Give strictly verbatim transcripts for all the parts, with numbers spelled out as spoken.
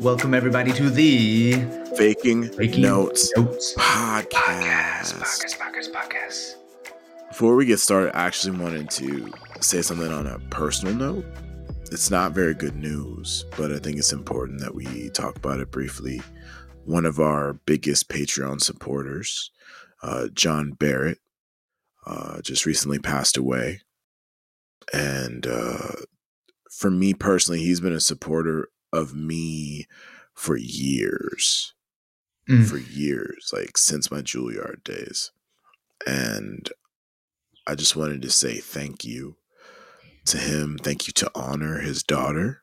Welcome everybody to the Faking, Faking Notes, Notes podcast. Podcast, podcast, podcast. Before we get started, I actually wanted to say something on a personal note. It's not very good news, but I think it's important that we talk about it briefly. One of our biggest Patreon supporters, uh, John Barrett, uh, just recently passed away. And uh, for me personally, he's been a supporter of me for years, mm. for years, like since my Juilliard days. And I just wanted to say thank you to him. Thank you to honor his daughter.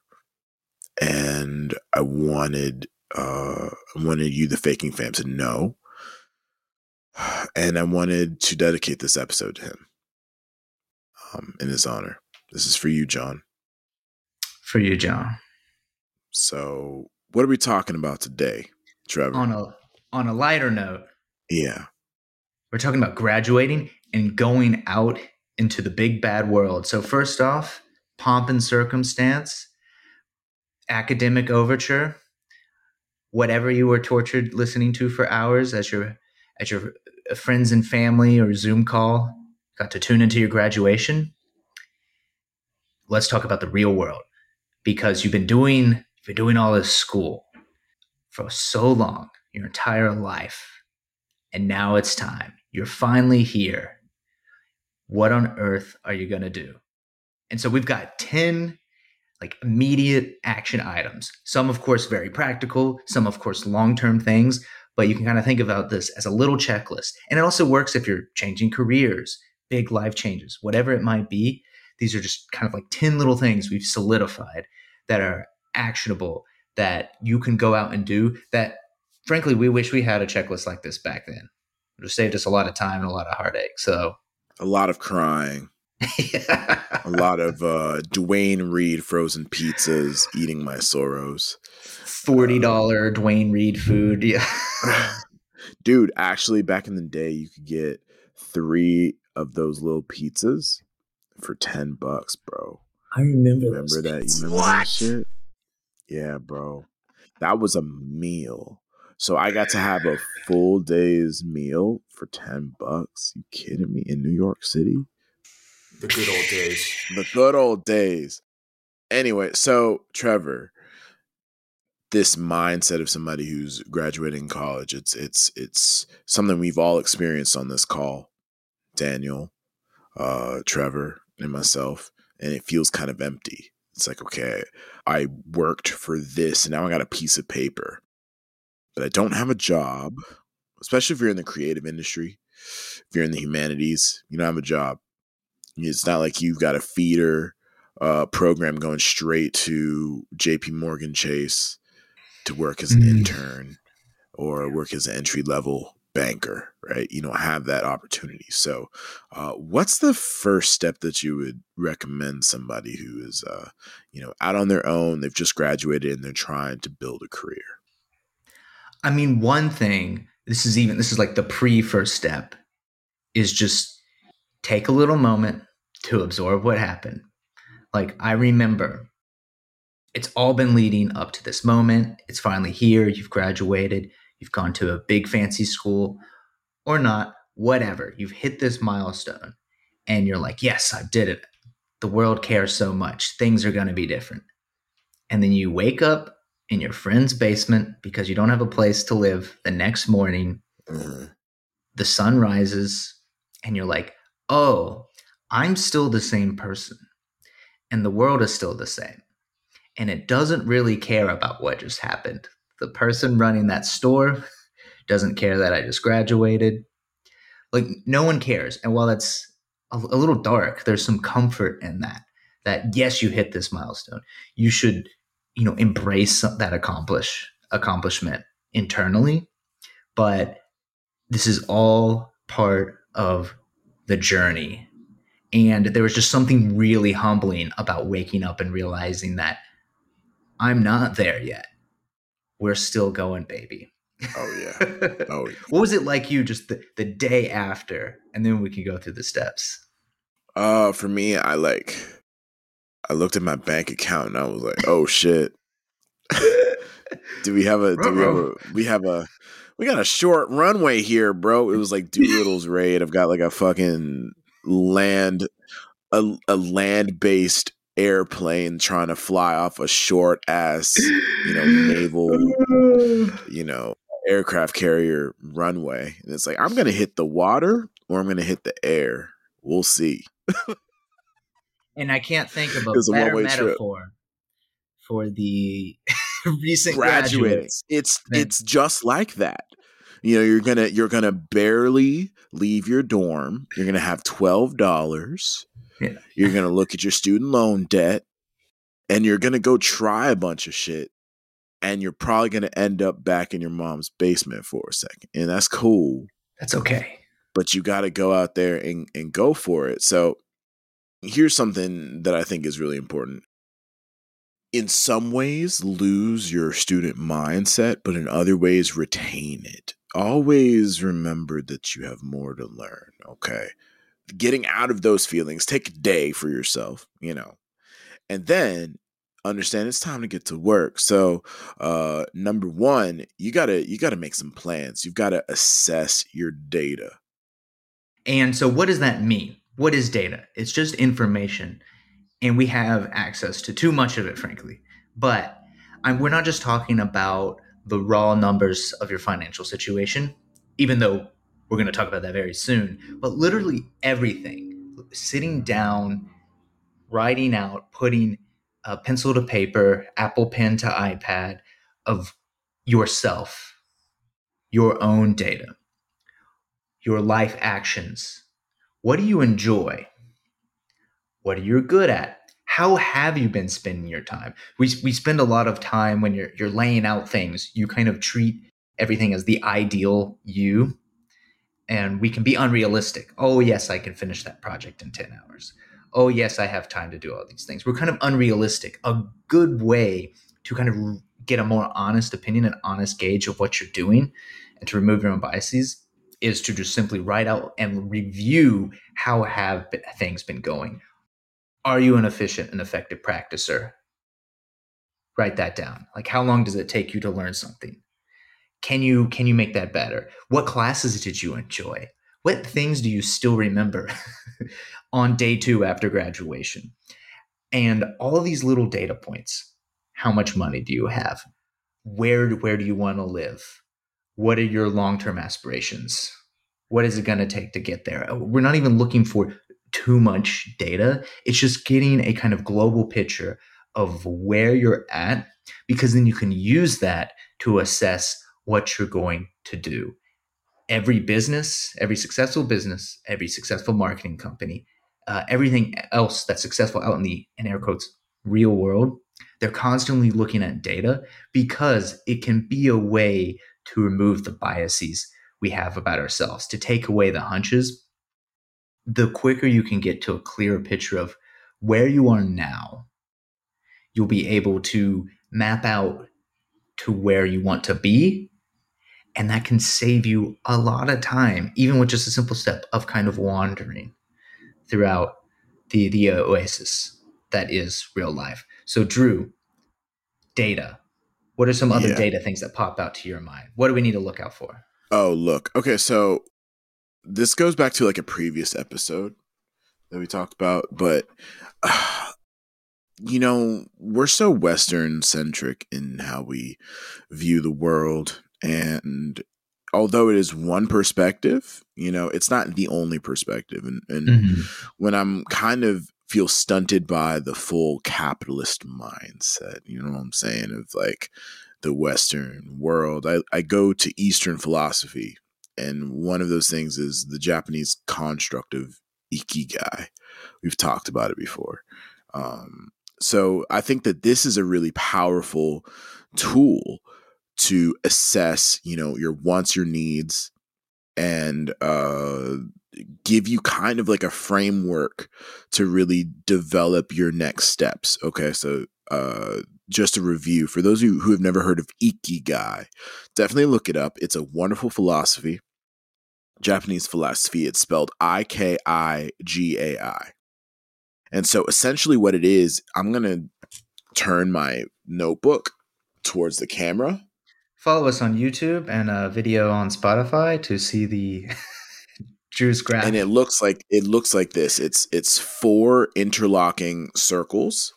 And I wanted, uh, I wanted you, the Faking fam, to know. And I wanted to dedicate this episode to him. Um, in his honor. This is for you, John. For you, John. So, what are we talking about today, Trevor? On a on a lighter note. Yeah. We're talking about graduating and going out into the big bad world. So, first off, pomp and circumstance, academic overture, whatever you were tortured listening to for hours as your at your friends and family or Zoom call. Got to tune into your graduation. Let's talk about the real world, because you've been doing you've been doing all this school for so long, your entire life, and now it's time. You're finally here. What on earth are you gonna do? And so we've got ten like immediate action items. Some, of course, very practical. Some, of course, long-term things. But you can kind of think about this as a little checklist, and it also works if you're changing careers. Big life changes, whatever it might be. These are just kind of like ten little things we've solidified that are actionable, that you can go out and do, that frankly, we wish we had a checklist like this back then. It would have saved us a lot of time and a lot of heartache. So a lot of crying, yeah. a lot of uh, Duane Reade frozen pizzas, eating my sorrows, forty dollars um, Duane Reade food. Yeah, dude, actually back in the day, you could get three of those little pizzas for ten bucks, bro. I remember, remember that. You remember what? That shit? Yeah, bro. That was a meal. So I got to have a full day's meal for ten bucks. You kidding me? In New York City? The good old days. The good old days. Anyway, so Trevor, this mindset of somebody who's graduating college, it's it's it's something we've all experienced on this call. Daniel, uh, Trevor, and myself, and it feels kind of empty. It's like, okay, I worked for this, and now I got a piece of paper, but I don't have a job, especially if you're in the creative industry, if you're in the humanities, you don't have a job. It's not like you've got a feeder uh, program going straight to J P Morgan Chase to work as an mm-hmm. intern or work as an entry-level banker, right? You don't have that opportunity. So uh, what's the first step that you would recommend somebody who is, uh, you know, out on their own, they've just graduated and they're trying to build a career? I mean, one thing, this is even, this is like the pre first step, is just take a little moment to absorb what happened. Like, I remember it's all been leading up to this moment. It's finally here. You've graduated. You've gone to a big fancy school or not, whatever. You've hit this milestone and you're like, yes, I did it. The world cares so much. Things are going to be different. And then you wake up in your friend's basement because you don't have a place to live the next morning. Mm-hmm. The sun rises and you're like, oh, I'm still the same person and the world is still the same. And it doesn't really care about what just happened. The person running that store doesn't care that I just graduated. Like, no one cares. And while that's a, a little dark, there's some comfort in that, that yes, you hit this milestone. You should, you know, embrace that accomplish accomplishment internally. But this is all part of the journey. And there was just something really humbling about waking up and realizing that I'm not there yet. We're still going, baby. Oh, yeah. Oh, yeah. What was it like you just the, the day after? And then we can go through the steps. Uh, for me, I like, I looked at my bank account and I was like, oh, shit. Do we have a? Do we, have a we have a. We got a short runway here, bro. It was like Doolittle's raid. I've got like a fucking land, a, a land based airplane trying to fly off a short ass, you know, naval, you know, aircraft carrier runway, and it's like I'm gonna hit the water or I'm gonna hit the air. We'll see. And I can't think of a better metaphor trip for the recent graduates. graduates. It's then. It's just like that. You know, you're gonna you're gonna barely leave your dorm. You're gonna have twelve dollars. Yeah. You're gonna look at your student loan debt, and you're gonna go try a bunch of shit. And you're probably gonna end up back in your mom's basement for a second, and that's cool. That's okay. But you got to go out there and and go for it. So here's something that I think is really important. In some ways, lose your student mindset, but in other ways, retain it. Always remember that you have more to learn, okay? Getting out of those feelings, take a day for yourself, you know, and then understand it's time to get to work. So uh, number one, you gotta you gotta make some plans. You've got to assess your data. And so what does that mean? What is data? It's just information. And we have access to too much of it, frankly. But I'm, we're not just talking about the raw numbers of your financial situation, even though we're going to talk about that very soon. But literally everything, sitting down, writing out, putting a pencil to paper, Apple Pen to iPad of yourself, your own data, your life actions. What do you enjoy? What are you good at? How have you been spending your time? We we spend a lot of time when you're you're laying out things, you kind of treat everything as the ideal you, and we can be unrealistic. Oh, yes, I can finish that project in ten hours. Oh, yes, I have time to do all these things. We're kind of unrealistic. A good way to kind of get a more honest opinion and honest gauge of what you're doing and to remove your own biases is to just simply write out and review how have been, things been going. Are you an efficient and effective practicer? Write that down. Like, how long does it take you to learn something? Can you can you make that better? What classes did you enjoy? What things do you still remember on day two after graduation? And all these little data points. How much money do you have? Where, where do you want to live? What are your long-term aspirations? What is it going to take to get there? We're not even looking for too much data. It's just getting a kind of global picture of where you're at, because then you can use that to assess what you're going to do. Every business, every successful business, every successful marketing company, uh, everything else that's successful out in the, in air quotes, real world, they're constantly looking at data because it can be a way to remove the biases we have about ourselves, to take away the hunches. The quicker you can get to a clearer picture of where you are now, you'll be able to map out to where you want to be. And that can save you a lot of time, even with just a simple step of kind of wandering throughout the, the oasis that is real life. So Drew, data. What are some other yeah. data things that pop out to your mind? What do we need to look out for? Oh, look. Okay, so this goes back to like a previous episode that we talked about, but uh, you know, we're so Western centric in how we view the world. And although it is one perspective, you know, it's not the only perspective. And, and mm-hmm. when I'm kind of feel stunted by the full capitalist mindset, you know what I'm saying, of like the Western world, I, I go to Eastern philosophy. And one of those things is the Japanese construct of Ikigai. We've talked about it before. Um, so I think that this is a really powerful tool to assess, you know, your wants, your needs, and uh, give you kind of like a framework to really develop your next steps. Okay, so uh, just a review. For those of you who have never heard of Ikigai, definitely look it up. It's a wonderful philosophy, Japanese philosophy. It's spelled I K I G A I. And so essentially what it is, I'm going to turn my notebook towards the camera. Follow us on YouTube and a video on Spotify to see the Drew's graph. And it looks like it looks like this. It's it's four interlocking circles,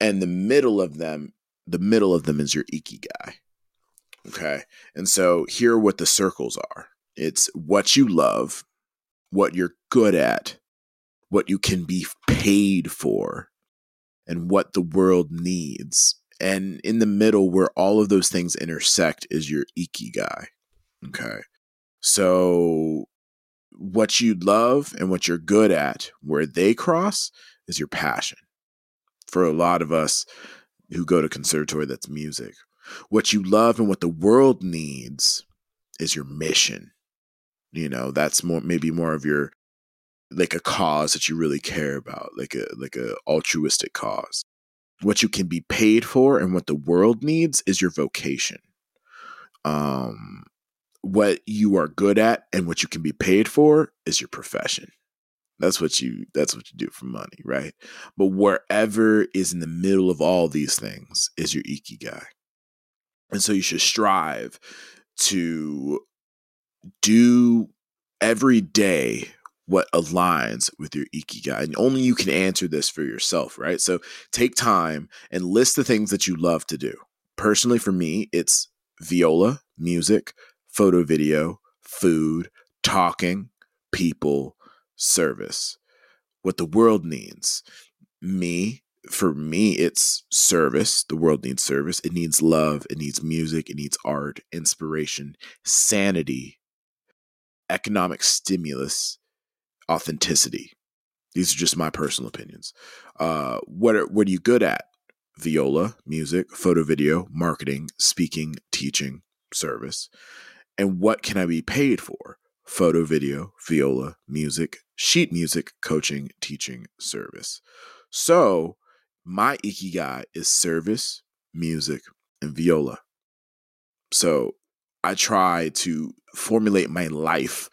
and the middle of them, the middle of them is your Ikigai. Okay. And so here are what the circles are. It's what you love, what you're good at, what you can be paid for, and what the world needs. And in the middle, where all of those things intersect, is your Ikigai. Okay. So what you love and what you're good at, where they cross, is your passion. For a lot of us who go to conservatory, that's music. What you love and what the world needs is your mission. You know, that's more, maybe more of your, like a cause that you really care about, like a, like a altruistic cause. What you can be paid for and what the world needs is your vocation. Um, what you are good at and what you can be paid for is your profession. That's what you, that's what you do for money, right? But wherever is in the middle of all these things is your Ikigai. And so you should strive to do every day what aligns with your Ikigai. And only you can answer this for yourself, right? So take time and list the things that you love to do. Personally, for me, it's viola, music, photo, video, food, talking, people, service. What the world needs. Me, for me, it's service. The world needs service. It needs love. It needs music. It needs art, inspiration, sanity, economic stimulus, authenticity. These are just my personal opinions. Uh, what are, what are you good at? Viola, music, photo, video, marketing, speaking, teaching, service. And what can I be paid for? Photo, video, viola, music, sheet music, coaching, teaching, service. So my Ikigai is service, music, and viola. So I try to formulate my life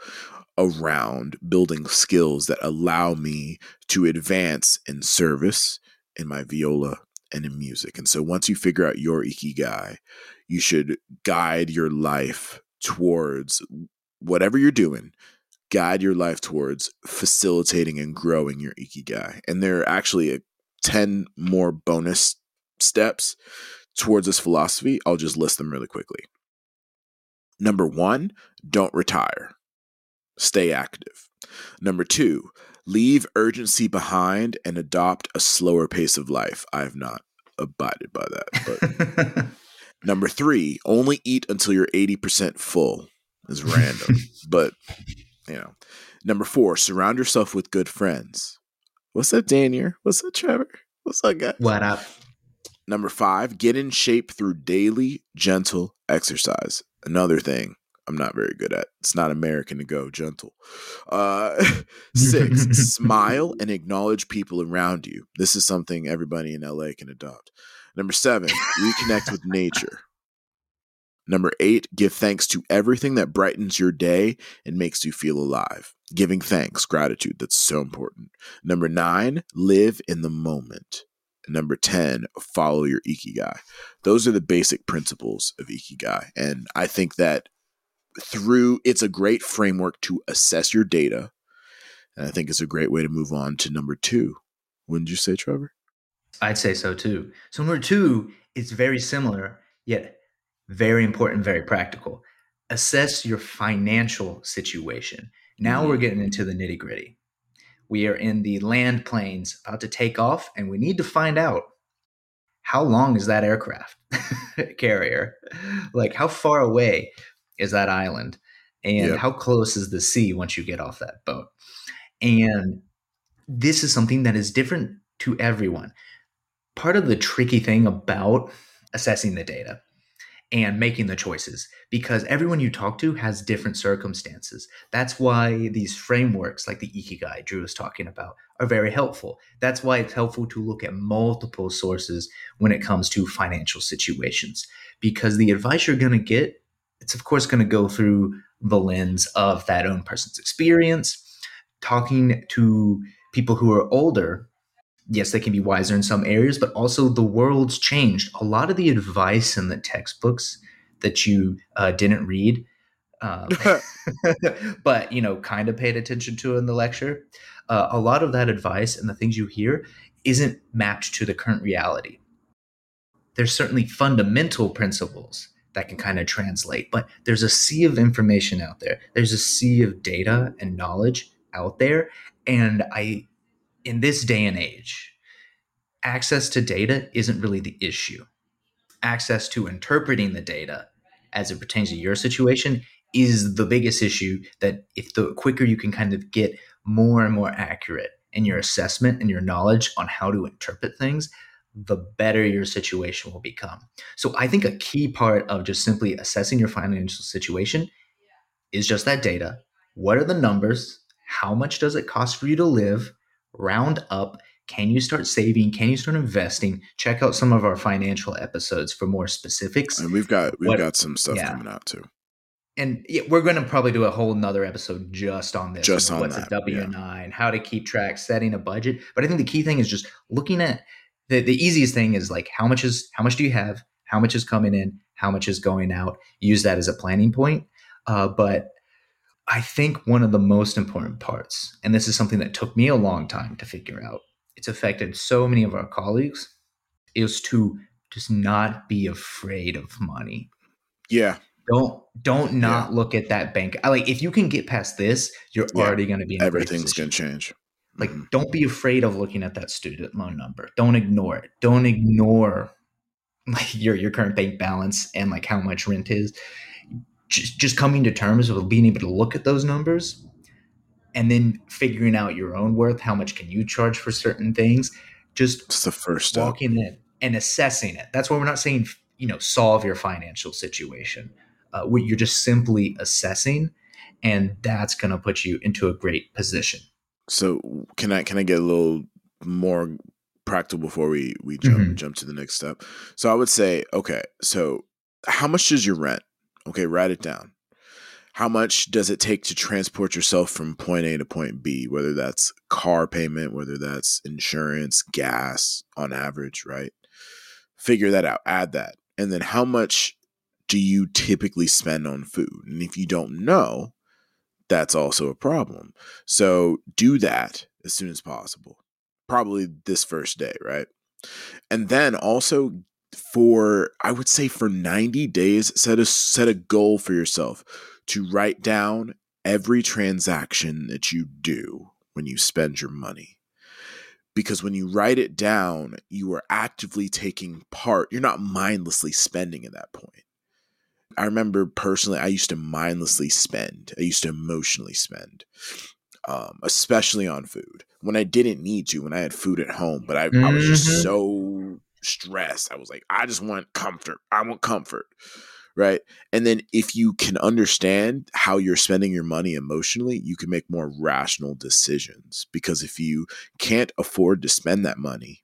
around building skills that allow me to advance in service, in my viola, and in music. And so once you figure out your Ikigai, you should guide your life towards whatever you're doing. Guide your life towards facilitating and growing your Ikigai. And there are actually a ten more bonus steps towards this philosophy. I'll just list them really quickly. Number one, don't retire. Stay active. Number two, leave urgency behind and adopt a slower pace of life. I have not abided by that. But number three, only eat until you're eighty percent full. It's random, but... You know, number four, surround yourself with good friends. What's up, Daniel? What's up, Trevor? What's up, guys? What up? Number five, get in shape through daily gentle exercise. Another thing I'm not very good at. It's not American to go gentle. Uh, six, smile and acknowledge people around you. This is something everybody in L A can adopt. Number seven, reconnect with nature. Number eight, give thanks to everything that brightens your day and makes you feel alive. Giving thanks, gratitude, that's so important. Number nine, live in the moment. Number ten, follow your Ikigai. Those are the basic principles of Ikigai. And I think that through, it's a great framework to assess your data. And I think it's a great way to move on to number two. Wouldn't you say, Trevor? I'd say so too. So number two, it's very similar, yet very important, very practical. Assess your financial situation. Now we're getting into the nitty gritty. We are in the land planes about to take off, and we need to find out, how long is that aircraft carrier? Like, how far away is that island? And yep. How close is the sea once you get off that boat? And this is something that is different to everyone. Part of the tricky thing about assessing the data and making the choices, because everyone you talk to has different circumstances. That's why these frameworks like the Ikigai Drew was talking about are very helpful. That's why it's helpful to look at multiple sources when it comes to financial situations, because the advice you're going to get, it's of course going to go through the lens of that own person's experience. Talking to people who are older yes, they can be wiser in some areas, but also the world's changed. A lot of the advice in the textbooks that you uh, didn't read, um, but, you know, kind of paid attention to in the lecture, uh, a lot of that advice and the things you hear isn't mapped to the current reality. There's certainly fundamental principles that can kind of translate, but there's a sea of information out there. There's a sea of data and knowledge out there. And I, in this day and age, access to data isn't really the issue. Access to interpreting the data as it pertains to your situation is the biggest issue, that if the quicker you can kind of get more and more accurate in your assessment and your knowledge on how to interpret things, the better your situation will become. So I think a key part of just simply assessing your financial situation is just that data. What are the numbers? How much does it cost for you to live? Round up. Can you start saving? Can you start investing? Check out some of our financial episodes for more specifics. And we've got we've what, got some stuff yeah. coming out too. And yeah, we're going to probably do a whole nother episode just on this. Just you know, on what's that. What's a W nine, yeah. How to keep track, setting a budget. But I think the key thing is just looking at the, the easiest thing is like how much is how much do you have? How much is coming in? How much is going out? Use that as a planning point. Uh, but I think one of the most important parts, and this is something that took me a long time to figure out, it's affected so many of our colleagues, is to just not be afraid of money. Yeah. Don't don't not yeah. look at that bank. I, like if you can get past this, you're yeah. already going to be in a great position. Everything's going to change. Like mm-hmm. Don't be afraid of looking at that student loan number. Don't ignore it. Don't ignore like your your current bank balance and like how much rent is. Just, just coming to terms with being able to look at those numbers and then figuring out your own worth. How much can you charge for certain things? Just it's the first step. Walking in and assessing it. That's why we're not saying, you know, solve your financial situation. Uh, you're just simply assessing, and that's going to put you into a great position. So can I, can I get a little more practical before we, we jump, mm-hmm. jump to the next step? So I would say, okay, so how much does your rent? Okay, write it down. How much does it take to transport yourself from point A to point B, whether that's car payment, whether that's insurance, gas on average, right? Figure that out, add that. And then how much do you typically spend on food? And if you don't know, that's also a problem. So do that as soon as possible, probably this first day, right? And then also for, I would say for ninety days, set a, set a goal for yourself to write down every transaction that you do when you spend your money. Because when you write it down, you are actively taking part. You're not mindlessly spending at that point. I remember personally, I used to mindlessly spend. I used to emotionally spend, um, especially on food. When I didn't need to, when I had food at home, but I, mm-hmm. I was just so stressed. I was like, I just want comfort. I want comfort. Right. And then if you can understand how you're spending your money emotionally, you can make more rational decisions, because if you can't afford to spend that money,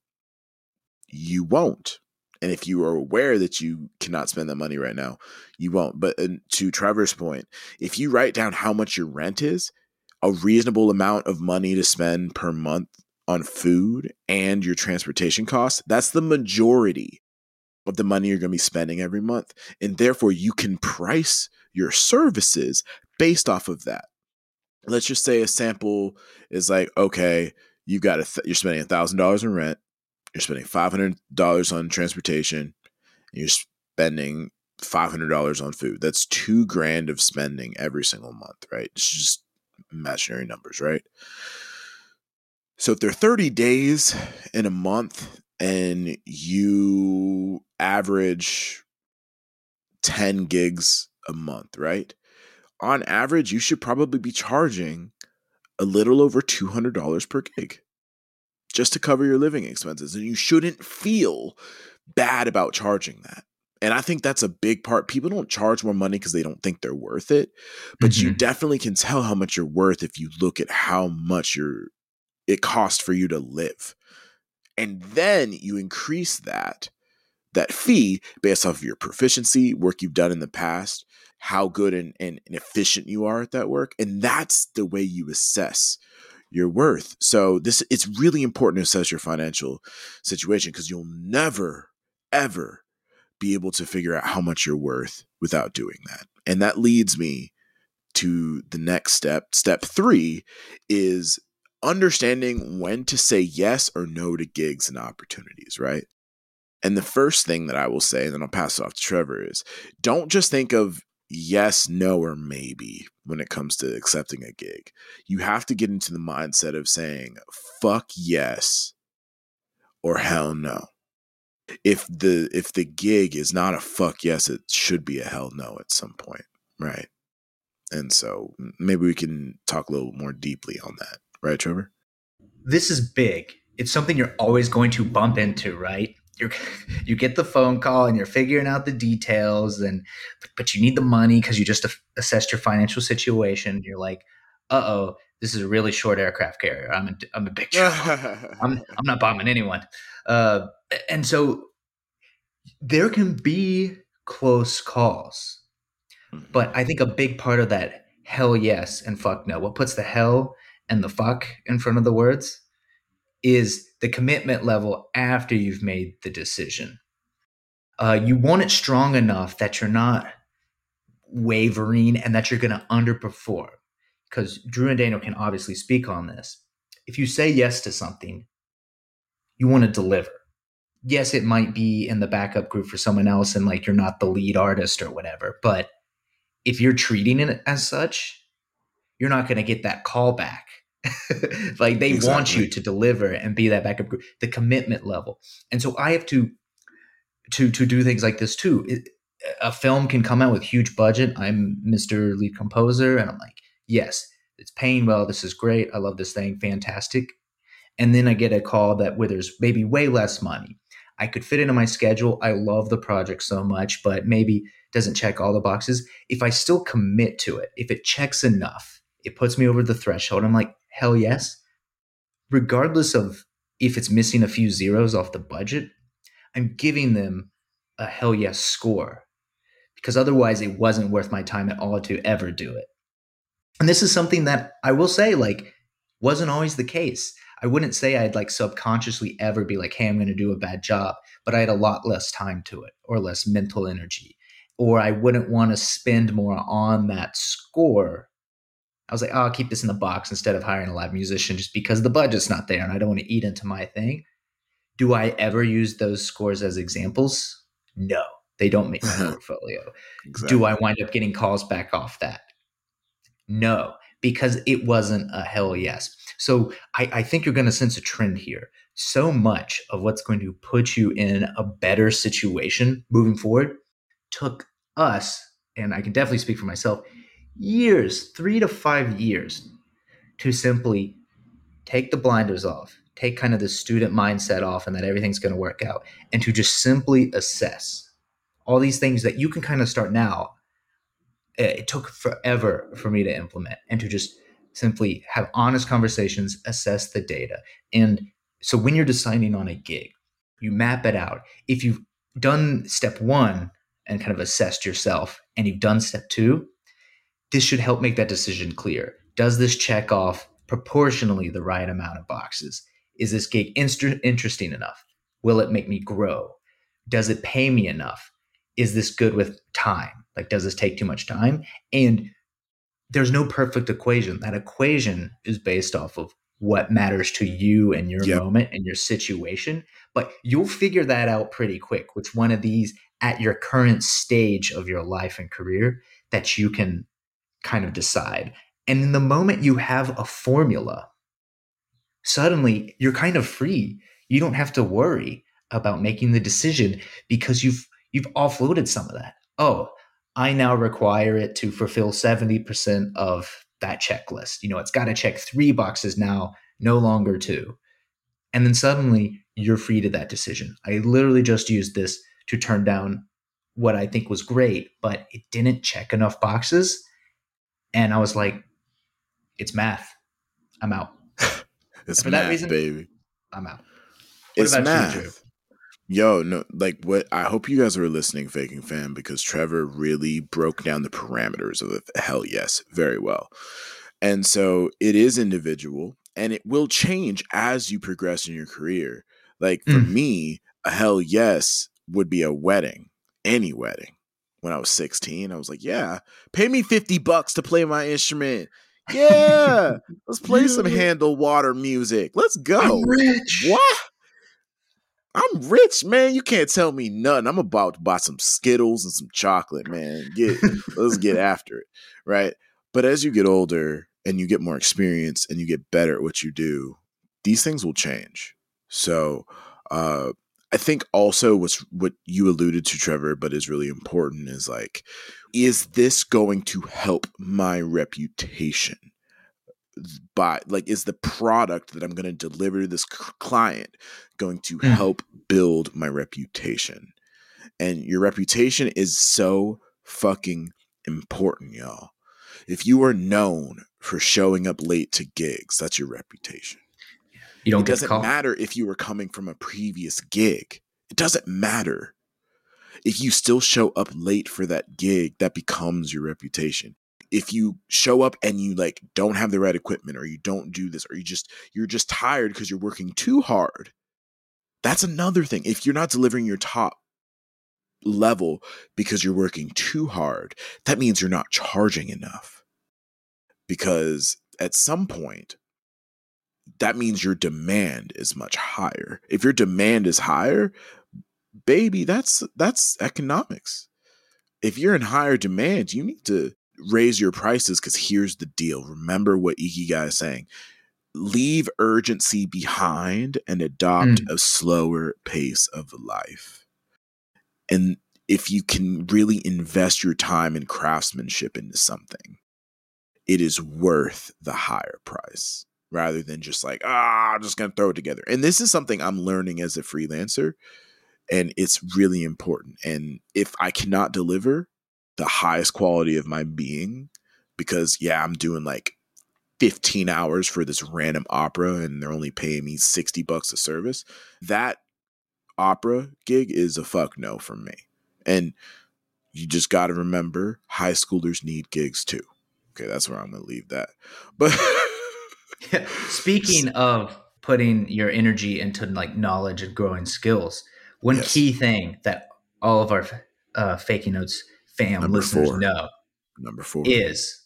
you won't. And if you are aware that you cannot spend that money right now, you won't. But to Trevor's point, if you write down how much your rent is, a reasonable amount of money to spend per month on food and your transportation costs, that's the majority of the money you're going to be spending every month. And therefore, you can price your services based off of that. Let's just say a sample is like, okay, you got a th- you're spending one thousand dollars in rent, you're spending five hundred dollars on transportation, and you're spending five hundred dollars on food. That's two grand of spending every single month, right? It's just imaginary numbers, right? So if there are thirty days in a month and you average ten gigs a month, right? On average, you should probably be charging a little over two hundred dollars per gig just to cover your living expenses. And you shouldn't feel bad about charging that. And I think that's a big part. People don't charge more money because they don't think they're worth it. But mm-hmm. you definitely can tell how much you're worth if you look at how much you're, it costs for you to live. And then you increase that, that fee based off of your proficiency, work you've done in the past, how good and, and, and efficient you are at that work. And that's the way you assess your worth. So this it's really important to assess your financial situation, because you'll never, ever be able to figure out how much you're worth without doing that. And that leads me to the next step. Step three is understanding when to say yes or no to gigs and opportunities, right? And the first thing that I will say, and then I'll pass it off to Trevor, is don't just think of yes, no, or maybe when it comes to accepting a gig. You have to get into the mindset of saying, fuck yes or hell no. If the if the gig is not a fuck yes, it should be a hell no at some point, right? And so maybe we can talk a little more deeply on that. Right, Trevor? This is big. It's something you're always going to bump into, right? You're, you get the phone call and you're figuring out the details, and but you need the money because you just assessed your financial situation. You're like, uh-oh, this is a really short aircraft carrier. I'm in, I'm in big trouble. I'm, I'm not bombing anyone. Uh, and so there can be close calls. But I think a big part of that hell yes and fuck no, what puts the hell and the fuck in front of the words, is the commitment level after you've made the decision. Uh, you want it strong enough that you're not wavering and that you're going to underperform. Because Drew and Daniel can obviously speak on this. If you say yes to something, you want to deliver. Yes, it might be in the backup group for someone else and like you're not the lead artist or whatever. But if you're treating it as such, you're not going to get that call back. Like they exactly. want you to deliver and be that backup group, the commitment level. And so I have to, to, to do things like this too. It, a film can come out with huge budget. I'm Mister Lead Composer. And I'm like, yes, it's paying well. This is great. I love this thing. Fantastic. And then I get a call that where there's maybe way less money. I could fit into my schedule. I love the project so much, but maybe doesn't check all the boxes. If I still commit to it, if it checks enough, it puts me over the threshold. I'm like, hell yes. Regardless of if it's missing a few zeros off the budget, I'm giving them a hell yes score, because otherwise it wasn't worth my time at all to ever do it. And this is something that I will say, like, wasn't always the case. I wouldn't say I'd like subconsciously ever be like, hey, I'm going to do a bad job, but I had a lot less time to it or less mental energy, or I wouldn't want to spend more on that score. I was like, oh, I'll keep this in the box instead of hiring a live musician just because the budget's not there and I don't want to eat into my thing. Do I ever use those scores as examples? No, they don't make my portfolio. Exactly. Do I wind up getting calls back off that? No, because it wasn't a hell yes. So I, I think you're going to sense a trend here. So much of what's going to put you in a better situation moving forward took us, and I can definitely speak for myself, years, three to five years to simply take the blinders off, take kind of the student mindset off and that everything's going to work out, and to just simply assess all these things that you can kind of start now. It took forever for me to implement, and to just simply have honest conversations, assess the data. And so when you're deciding on a gig, you map it out. If you've done step one and kind of assessed yourself and you've done step two, this should help make that decision clear. Does this check off proportionally the right amount of boxes? Is this gig inst- interesting enough? Will it make me grow? Does it pay me enough? Is this good with time? Like, does this take too much time? And there's no perfect equation. That equation is based off of what matters to you and your yep. moment and your situation. But you'll figure that out pretty quick, which one of these at your current stage of your life and career that you can kind of decide. And in the moment you have a formula, suddenly you're kind of free. You don't have to worry about making the decision because you've you've offloaded some of that. Oh, I now require it to fulfill seventy percent of that checklist. You know, it's got to check three boxes now, no longer two. And then suddenly you're free to that decision. I literally just used this to turn down what I think was great, but it didn't check enough boxes. And I was like, it's math. I'm out. It's for math, that reason, baby. I'm out. What it's about math. You, Drew? Yo, no, like what I hope you guys were listening, Faking Fam, because Trevor really broke down the parameters of the hell yes very well. And so it is individual. and it will change as you progress in your career. Like for mm. me, a hell yes would be a wedding, any wedding. When I was sixteen, I was like, yeah, pay me fifty bucks to play my instrument. Yeah, let's play some Handel water music. Let's go. I'm rich. What? I'm rich, man. You can't tell me nothing. I'm about to buy some Skittles and some chocolate, man. Get, let's get after it, right? But as you get older and you get more experience and you get better at what you do, these things will change. So uh, I think also what's, what you alluded to, Trevor, but is really important is like, is this going to help my reputation? By like, is the product that I'm going to deliver to this c- client going to yeah. help build my reputation? And your reputation is so fucking important, y'all. If you are known for showing up late to gigs, that's your reputation. You don't it doesn't call. matter if you were coming from a previous gig. It doesn't matter. If you still show up late for that gig, that becomes your reputation. If you show up and you like don't have the right equipment, or you don't do this, or you just you're just tired because you're working too hard, that's another thing. If you're not delivering your top level because you're working too hard, that means you're not charging enough. Because at some point, that means your demand is much higher. If your demand is higher, baby, that's that's economics. If you're in higher demand, you need to raise your prices, because here's the deal. Remember what Ikigai is saying. Leave urgency behind and adopt mm. a slower pace of life. And if you can really invest your time and craftsmanship into something, it is worth the higher price rather than just like, ah, I'm just going to throw it together. And this is something I'm learning as a freelancer, and it's really important. And if I cannot deliver the highest quality of my being, because yeah, I'm doing like fifteen hours for this random opera and they're only paying me sixty bucks a service, that opera gig is a fuck no from me. And you just got to remember, high schoolers need gigs too. Okay, that's where I'm gonna leave that. But speaking of putting your energy into like knowledge and growing skills, one yes. key thing that all of our uh, Faking Notes fam number listeners four. know number four is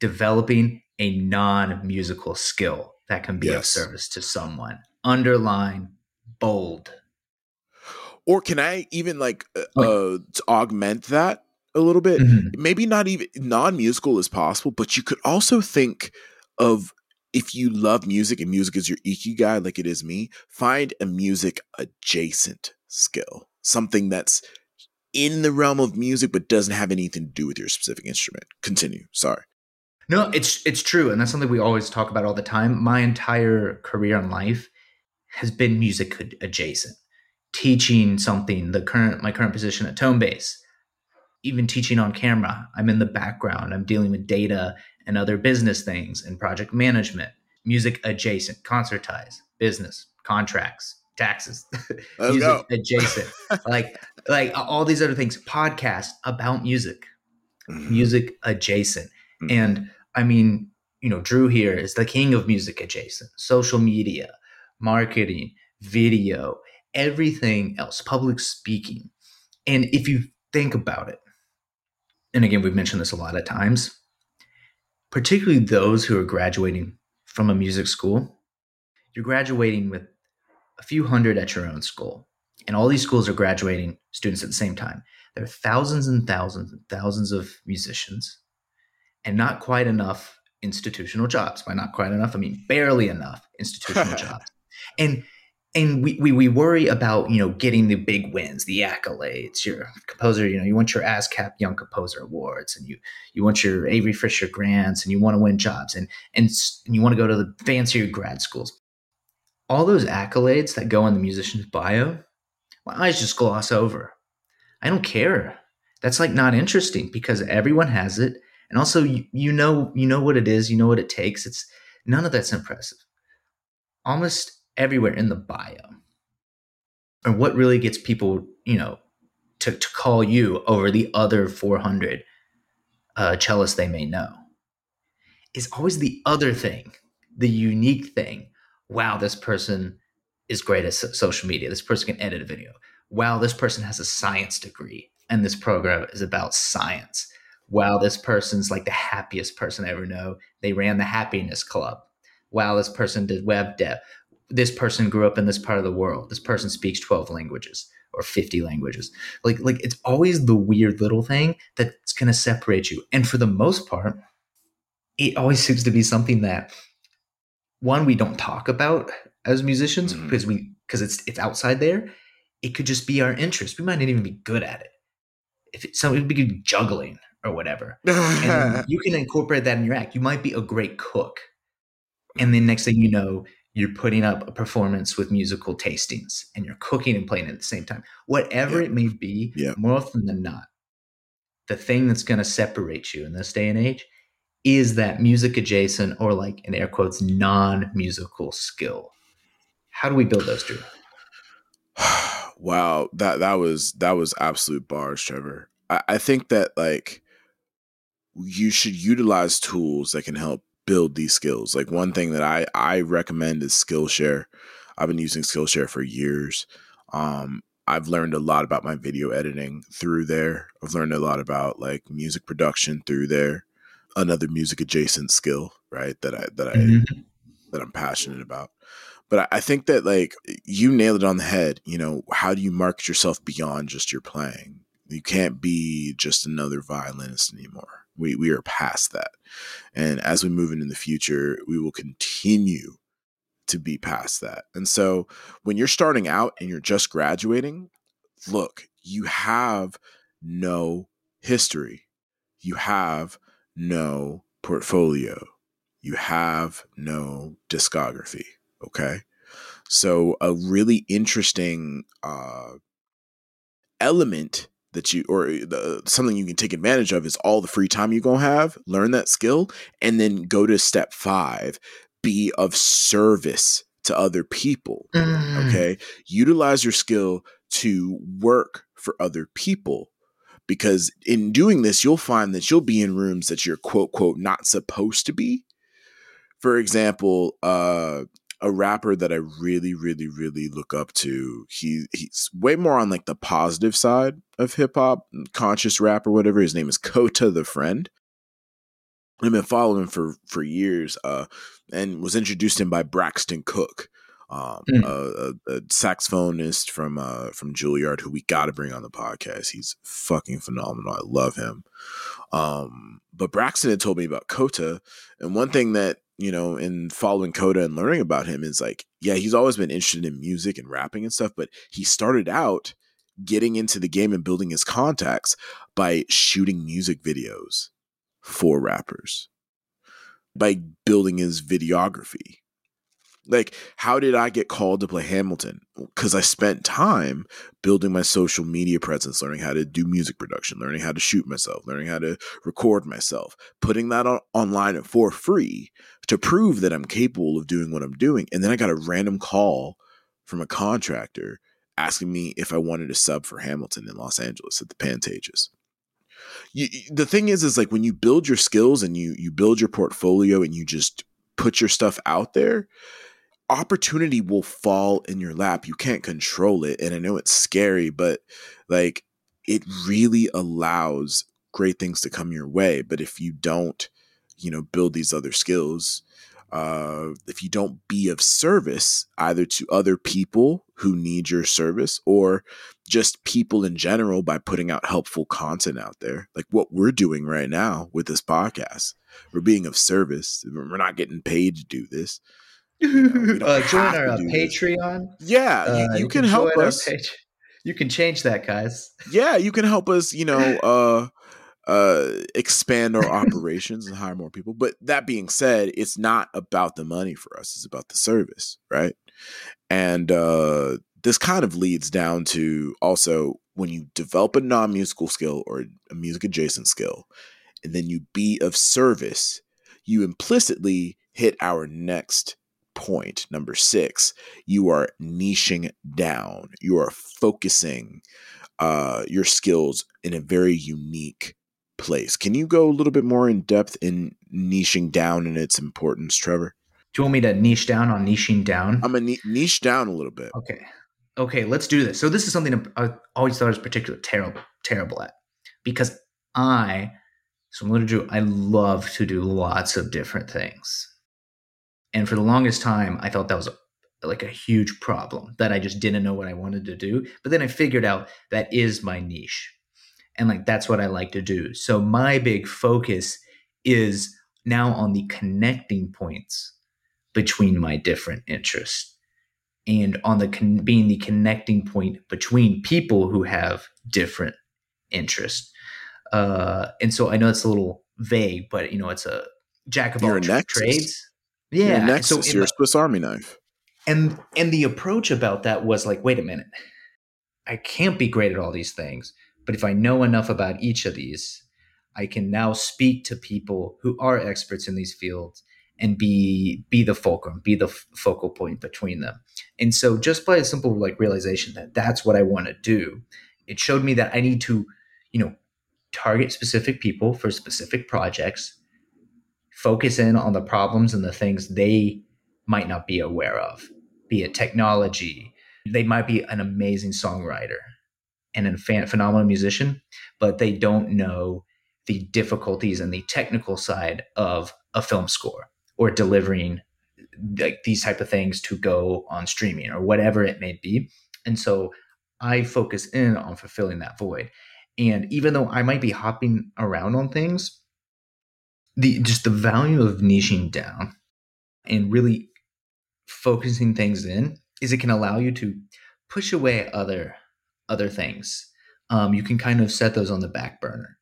developing a non-musical skill that can be yes. of service to someone. Underline bold. Or can I even like uh, oh. uh, to augment that a little bit? Mm-hmm. Maybe not even non-musical is possible, but you could also think of, if you love music and music is your Ikigai, like it is me, find a music adjacent skill, something that's in the realm of music, but doesn't have anything to do with your specific instrument. Continue. Sorry. No, it's, it's true. And that's something we always talk about all the time. My entire career in life has been music adjacent, teaching something, the current, my current position at Tonebase, even teaching on camera. I'm in the background. I'm dealing with data and other business things and project management, music adjacent, concertize, business, contracts, taxes, music go. adjacent, like, like all these other things, podcasts about music, mm-hmm. music adjacent. Mm-hmm. And I mean, you know, Drew here is the king of music adjacent, social media, marketing, video, everything else, public speaking. And if you think about it, and again, we've mentioned this a lot of times, particularly those who are graduating from a music school, you're graduating with a few hundred at your own school. And all these schools are graduating students at the same time. There are thousands and thousands and thousands of musicians, and not quite enough institutional jobs. By not quite enough, I mean barely enough institutional jobs. And and we, we we worry about, you know, getting the big wins, the accolades, your composer, you know, you want your ASCAP Young Composer Awards, and you you want your Avery Fisher grants, and you want to win jobs, and and you want to go to the fancier grad schools. All those accolades that go in the musician's bio, my eyes just gloss over. I don't care. That's like not interesting, because everyone has it. And also, you, you know, you know what it is. You know what it takes. It's none of that's impressive. Almost everywhere in the bio, or what really gets people, you know, to, to call you over the other four hundred uh, cellists they may know, is always the other thing. the unique thing. Wow, this person is great at so- social media. This person can edit a video. Wow, this person has a science degree and this program is about science. Wow, this person's like the happiest person I ever know. They ran the happiness club. Wow, this person did web dev. This person grew up in this part of the world. This person speaks twelve languages or fifty languages. Like, like it's always the weird little thing that's going to separate you. And for the most part, it always seems to be something that, one, we don't talk about as musicians mm-hmm. because we because it's it's outside there. It could just be our interest. We might not even be good at it. If it's something, it would be juggling or whatever. And you can incorporate that in your act. You might be a great cook. And then next thing you know, you're putting up a performance with musical tastings and you're cooking and playing at the same time. Whatever yeah. it may be, yeah. more often than not, the thing that's going to separate you in this day and age is that music adjacent or, like, in air quotes, non-musical skill. How do we build those, Drew? Wow. That, that was, that was absolute bars, Trevor. I, I think that, like, you should utilize tools that can help build these skills. Like, one thing that I, I recommend is Skillshare. I've been using Skillshare for years. Um, I've learned a lot about my video editing through there. I've learned a lot about, like, music production through there. Another music adjacent skill, right? That I, that I, mm-hmm. that I'm passionate about. But I think that, like, you nailed it on the head. You know, how do you market yourself beyond just your playing? You can't be just another violinist anymore. We we are past that. And as we move into the future, we will continue to be past that. And so when you're starting out and you're just graduating, look, you have no history. You have no portfolio. You have no discography. Okay. So a really interesting uh, element that you, or the, something you can take advantage of is all the free time you're going to have, learn that skill, and then go to step five, be of service to other people. Mm. Okay. Utilize your skill to work for other people, because in doing this, you'll find that you'll be in rooms that you're quote, quote, not supposed to be. For example, uh, a rapper that I really, really, really look up to. He he's way more on, like, the positive side of hip hop, conscious rap or whatever. His name is Kota the Friend. I've been following him for for years, uh, and was introduced to him by Braxton Cook, um, mm. a, a, a saxophonist from uh, from Juilliard, who we got to bring on the podcast. He's fucking phenomenal. I love him. Um, but Braxton had told me about Kota, and one thing that, you know, in following Kota and learning about him is, like, yeah, he's always been interested in music and rapping and stuff, but he started out getting into the game and building his contacts by shooting music videos for rappers, by building his videography. Like, how did I get called to play Hamilton? Because I spent time building my social media presence, learning how to do music production, learning how to shoot myself, learning how to record myself, putting that on online for free to prove that I'm capable of doing what I'm doing. And then I got a random call from a contractor asking me if I wanted to sub for Hamilton in Los Angeles at the Pantages. You, the thing is, is like, when you build your skills and you you build your portfolio and you just put your stuff out there, opportunity will fall in your lap. You can't control it. And I know it's scary, but, like, it really allows great things to come your way. But if you don't, you know, build these other skills, uh, if you don't be of service either to other people who need your service or just people in general by putting out helpful content out there, like what we're doing right now with this podcast, we're being of service. We're not getting paid to do this. You know, uh, join our uh, Patreon. Yeah, uh, you, you, you can, can help us. You can change that, guys. Yeah, you can help us, you know, uh, uh, expand our operations and hire more people. But that being said, it's not about the money for us. It's about the service, right? And uh, this kind of leads down to also when you develop a non-musical skill or a music adjacent skill, and then you be of service, you implicitly hit our next point, number six. You are niching down. You are focusing uh, your skills in a very unique place. Can you go a little bit more in depth in niching down and its importance, Trevor? Do you want me to niche down on niching down? I'm going to niche down a little bit. Okay. Okay, let's do this. So this is something I always thought I was particularly terrible, terrible at, because I, similar to Drew, I love to do lots of different things. And for the longest time, I thought that was a, like a huge problem, that I just didn't know what I wanted to do. But then I figured out that is my niche. And like, that's what I like to do. So my big focus is now on the connecting points between my different interests, and on the con- being the connecting point between people who have different interests. Uh, and so I know it's a little vague, but you know, it's a jack of all tra- trades. Yeah. You're a nexus, so you're a Swiss Army knife. And, and the approach about that was like, wait a minute, I can't be great at all these things, but if I know enough about each of these, I can now speak to people who are experts in these fields and be be the fulcrum, be the f- focal point between them. And so just by a simple like realization that that's what I want to do, it showed me that I need to, you know, target specific people for specific projects, focus in on the problems and the things they might not be aware of, be it technology. They might be an amazing songwriter and a fan- phenomenal musician, but they don't know the difficulties and the technical side of a film score, or delivering like these type of things to go on streaming or whatever it may be. And so I focus in on fulfilling that void. And even though I might be hopping around on things, the just the value of niching down and really focusing things in is it can allow you to push away other other things. Um, you can kind of set those on the back burner.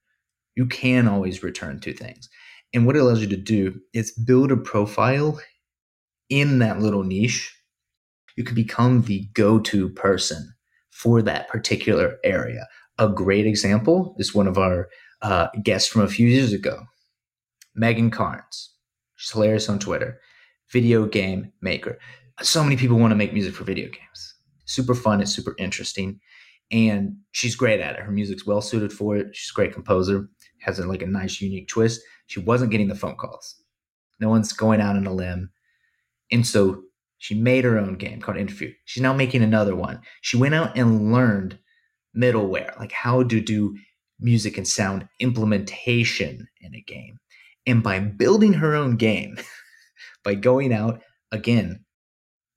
You can always return to things. And what it allows you to do is build a profile in that little niche. You can become the go-to person for that particular area. A great example is one of our uh, guests from a few years ago, Megan Carnes. She's hilarious on Twitter. Video game maker. So many people want to make music for video games. Super fun. It's super interesting. And she's great at it. Her music's well-suited for it. She's a great composer. Has a, like a nice, unique twist. She wasn't getting the phone calls. No one's going out on a limb. And so she made her own game called Interview. She's now making another one. She went out and learned middleware, like how to do music and sound implementation in a game. And by building her own game, by going out, again,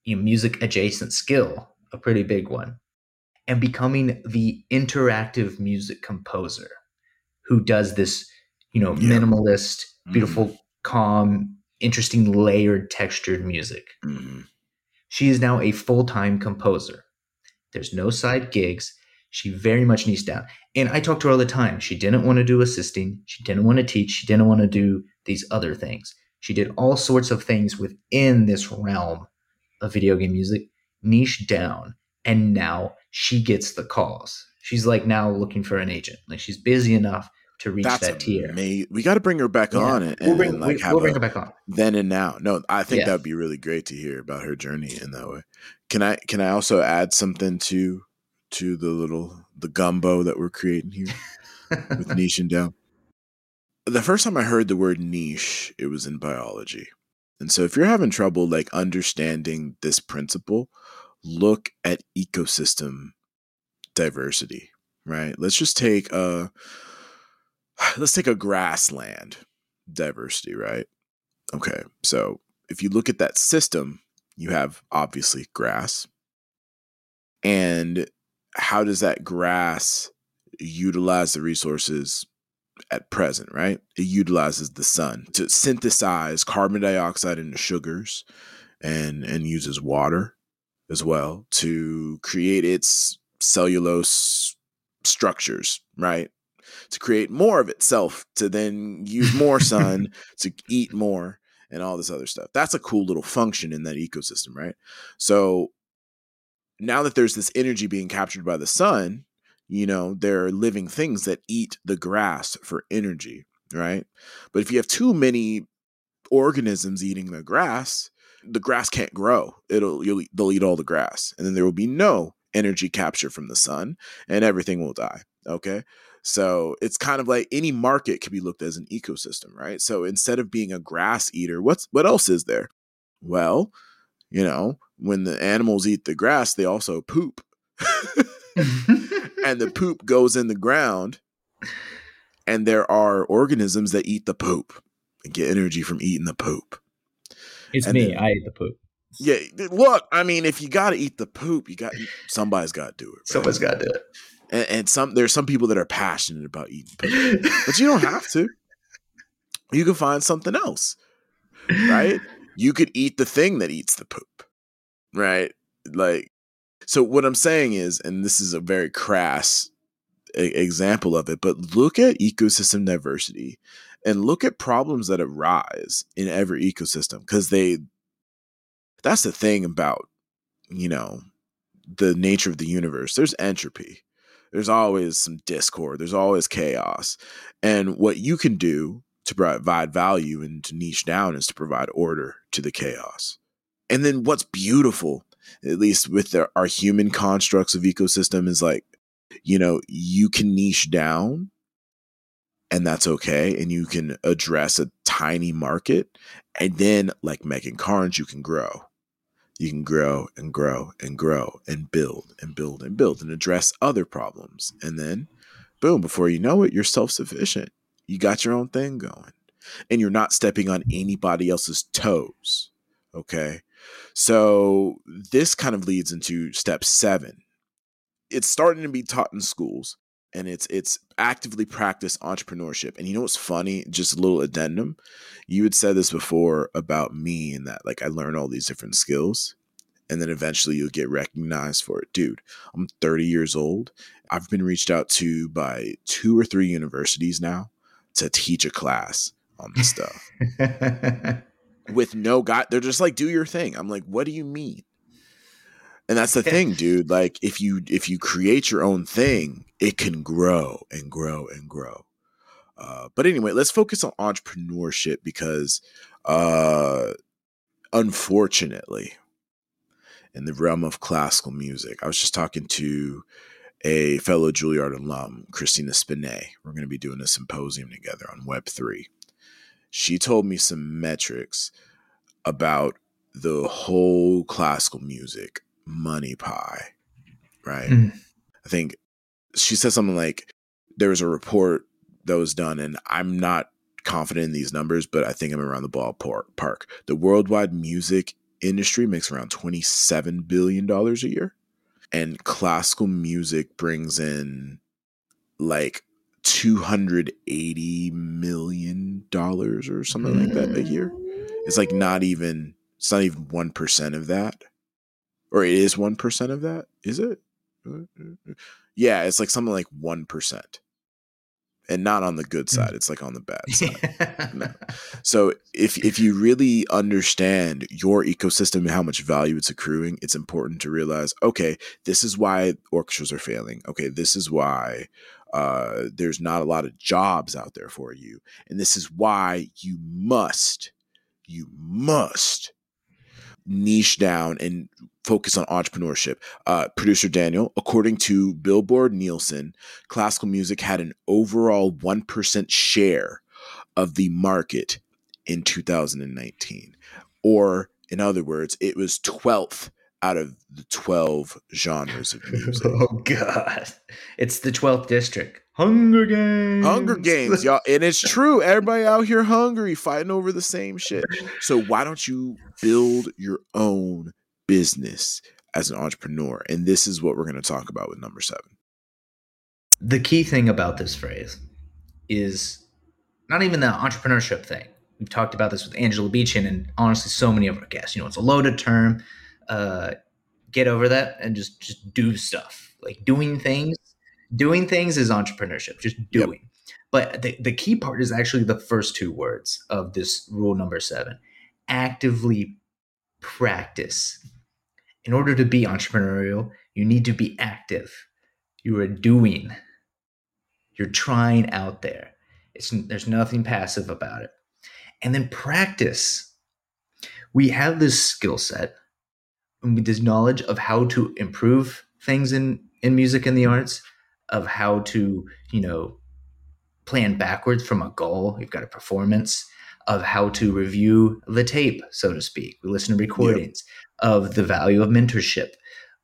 you know, music adjacent skill, a pretty big one, and becoming the interactive music composer who does this, you know, yeah. minimalist, beautiful, mm. calm, interesting, layered, textured music. Mm. She is now a full-time composer. There's no side gigs. She very much niches down. And I talk to her all the time. She didn't want to do assisting. She didn't want to teach. She didn't want to do these other things. She did all sorts of things within this realm of video game music, niche down, and now she gets the calls. She's like now looking for an agent. Like she's busy enough to reach That's that tier. Amazing. We got to bring her back yeah. on and, we'll bring, and like we, have we'll bring her back on then and now. No, I think yeah. that'd be really great to hear about her journey in that way. Can I can I also add something to to the little the gumbo that we're creating here with niche and down? The first time I heard the word niche, it was in biology. And so if you're having trouble like understanding this principle, look at ecosystem diversity, right? Let's just take a let's take a grassland diversity, right? Okay, so if you look at that system, you have obviously grass, and how does that grass utilize the resources at present, right? It utilizes the sun to synthesize carbon dioxide into sugars, and and uses water as well to create its cellulose structures, right? To create more of itself, to then use more sun, to eat more, and all this other stuff. That's a cool little function in that ecosystem, right? So now that there's this energy being captured by the sun, you know, there are living things that eat the grass for energy, right? But if you have too many organisms eating the grass, the grass can't grow. It'll you'll, they'll eat all the grass, and then there will be no energy capture from the sun, and everything will die. Okay. So it's kind of like any market could be looked at as an ecosystem, right? So instead of being a grass eater, what's, what else is there? Well, you know, when the animals eat the grass, they also poop. And the poop goes in the ground. And there are organisms that eat the poop and get energy from eating the poop. It's and me. Then, I eat the poop. Yeah. Look, I mean, if you got to eat the poop, you got somebody's got to do it. Right? Somebody's got to do it. And, and some there's some people that are passionate about eating poop, but you don't have to. You can find something else, right? You could eat the thing that eats the poop, right? Like, so what I'm saying is, and this is a very crass a- example of it, but look at ecosystem diversity and look at problems that arise in every ecosystem, because they, that's the thing about, you know, the nature of the universe. There's entropy. There's always some discord. There's always chaos. And what you can do to provide value and to niche down is to provide order to the chaos. And then what's beautiful, at least with the, our human constructs of ecosystem, is like, you know, you can niche down and that's okay. And you can address a tiny market. And then like Megan Carnes, you can grow. You can grow and grow and grow and build and build and build and address other problems. And then boom, before you know it, you're self-sufficient. You got your own thing going and you're not stepping on anybody else's toes. Okay. So this kind of leads into step seven. It's starting to be taught in schools and it's, it's actively practiced entrepreneurship. And you know, what's funny, just a little addendum. You had said this before about me and that, like, I learned all these different skills and then eventually you'll get recognized for it. Dude, I'm thirty years old. I've been reached out to by two or three universities now to teach a class on this stuff with no guy. They're just like, do your thing. I'm like, what do you mean? And that's the thing, dude. Like if you, if you create your own thing, it can grow and grow and grow. Uh, but anyway, let's focus on entrepreneurship because uh, unfortunately in the realm of classical music, I was just talking to a fellow Juilliard alum, Christina Spinet. We're going to be doing a symposium together on web three. She told me some metrics about the whole classical music money pie, right? Mm. I think she said something like, there was a report that was done, and I'm not confident in these numbers, but I think I'm around the ballpark. The worldwide music industry makes around twenty-seven billion dollars a year. And classical music brings in like two hundred eighty million dollars or something like that a year. It's like not even, it's not even one percent of that. Or it is one percent of that. Is it? Yeah. It's like something like one percent and not on the good side. It's like on the bad side. No. So if, if you really understand your ecosystem and how much value it's accruing, it's important to realize, okay, this is why orchestras are failing. Okay. This is why uh, there's not a lot of jobs out there for you. And this is why you must, you must niche down and focus on entrepreneurship. Uh, Producer Daniel, according to Billboard Nielsen, classical music had an overall one percent share of the market in two thousand nineteen. Or in other words, it was twelfth out of the twelve genres of music. Oh God. It's the twelfth district. Hunger Games. Hunger Games, y'all. And it's true. Everybody out here hungry, fighting over the same shit. So why don't you build your own business as an entrepreneur? And this is what we're going to talk about with number seven. The key thing about this phrase is not even the entrepreneurship thing. We've talked about this with Angela Beachin and honestly so many of our guests. You know, it's a loaded term. Uh, get over that and just, just do stuff. Like doing things. Doing things is entrepreneurship, just doing. Yep. But the, the key part is actually the first two words of this rule number seven, actively practice. In order to be entrepreneurial, you need to be active. You are doing. You're trying out there. It's, there's nothing passive about it. And then practice. We have this skill set and with this knowledge of how to improve things in, in music and the arts, of how to, you know, plan backwards from a goal. You've got a performance of how to review the tape, so to speak. We listen to recordings yep. of the value of mentorship,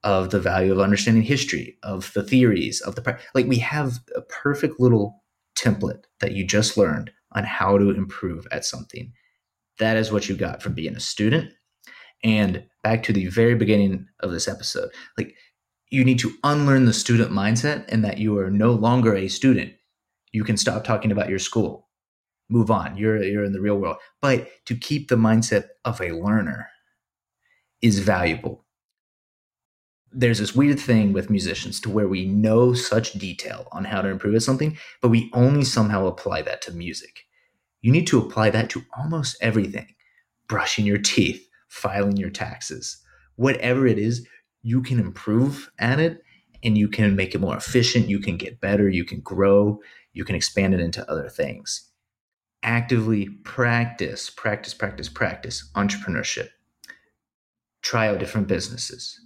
of the value of understanding history, of the theories, of the – like we have a perfect little template that you just learned on how to improve at something. That is what you got from being a student. And back to the very beginning of this episode, like you need to unlearn the student mindset and that you are no longer a student. You can stop talking about your school. Move on. You're you're in the real world. But to keep the mindset of a learner is valuable. There's this weird thing with musicians to where we know such detail on how to improve at something, but we only somehow apply that to music. You need to apply that to almost everything. Brushing your teeth, filing your taxes, whatever it is, you can improve at it and you can make it more efficient. You can get better. You can grow. You can expand it into other things. Actively practice, practice, practice, practice entrepreneurship. Try out different businesses.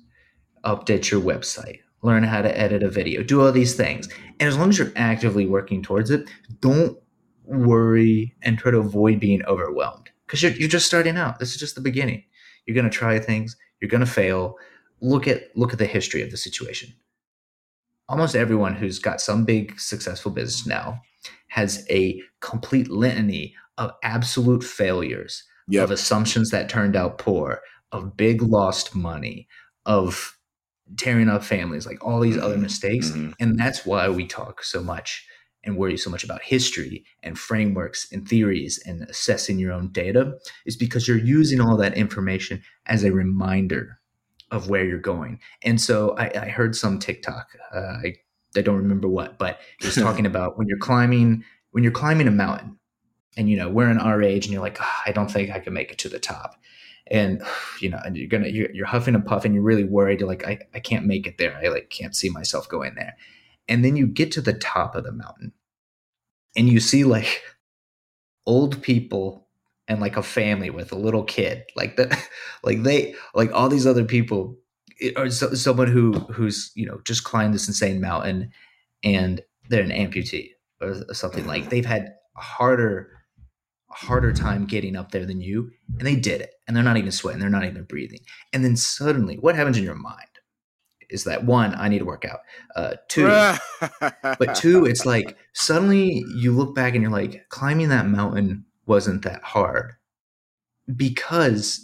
Update your website. Learn how to edit a video. Do all these things. And as long as you're actively working towards it, don't worry and try to avoid being overwhelmed because you're, you're just starting out. This is just the beginning. You're going to try things. You're going to fail. Look at look at the history of the situation. Almost everyone who's got some big successful business now has a complete litany of absolute failures, yep. of assumptions that turned out poor, of big lost money, of tearing up families, like all these mm-hmm. other mistakes. Mm-hmm. And that's why we talk so much and worry so much about history and frameworks and theories and assessing your own data, is because you're using all that information as a reminder of where you're going. And so I, I heard some TikTok, uh, I I don't remember what, but it was talking about when you're climbing, when you're climbing a mountain and, you know, we're in our age and you're like, oh, I don't think I can make it to the top. And, you know, and you're going to, you're, you're huffing and puffing. You're really worried. You're like, I, I can't make it there. I like can't see myself going there. And then you get to the top of the mountain and you see like old people and like a family with a little kid, like the, like they, like all these other people, It, or so, someone who who's you know just climbed this insane mountain and they're an amputee or, or something, like they've had a harder a harder time getting up there than you, and they did it, and they're not even sweating, they're not even breathing. And then suddenly what happens in your mind is that, one, I need to work out, uh two but two, it's like suddenly you look back and you're like, climbing that mountain wasn't that hard, because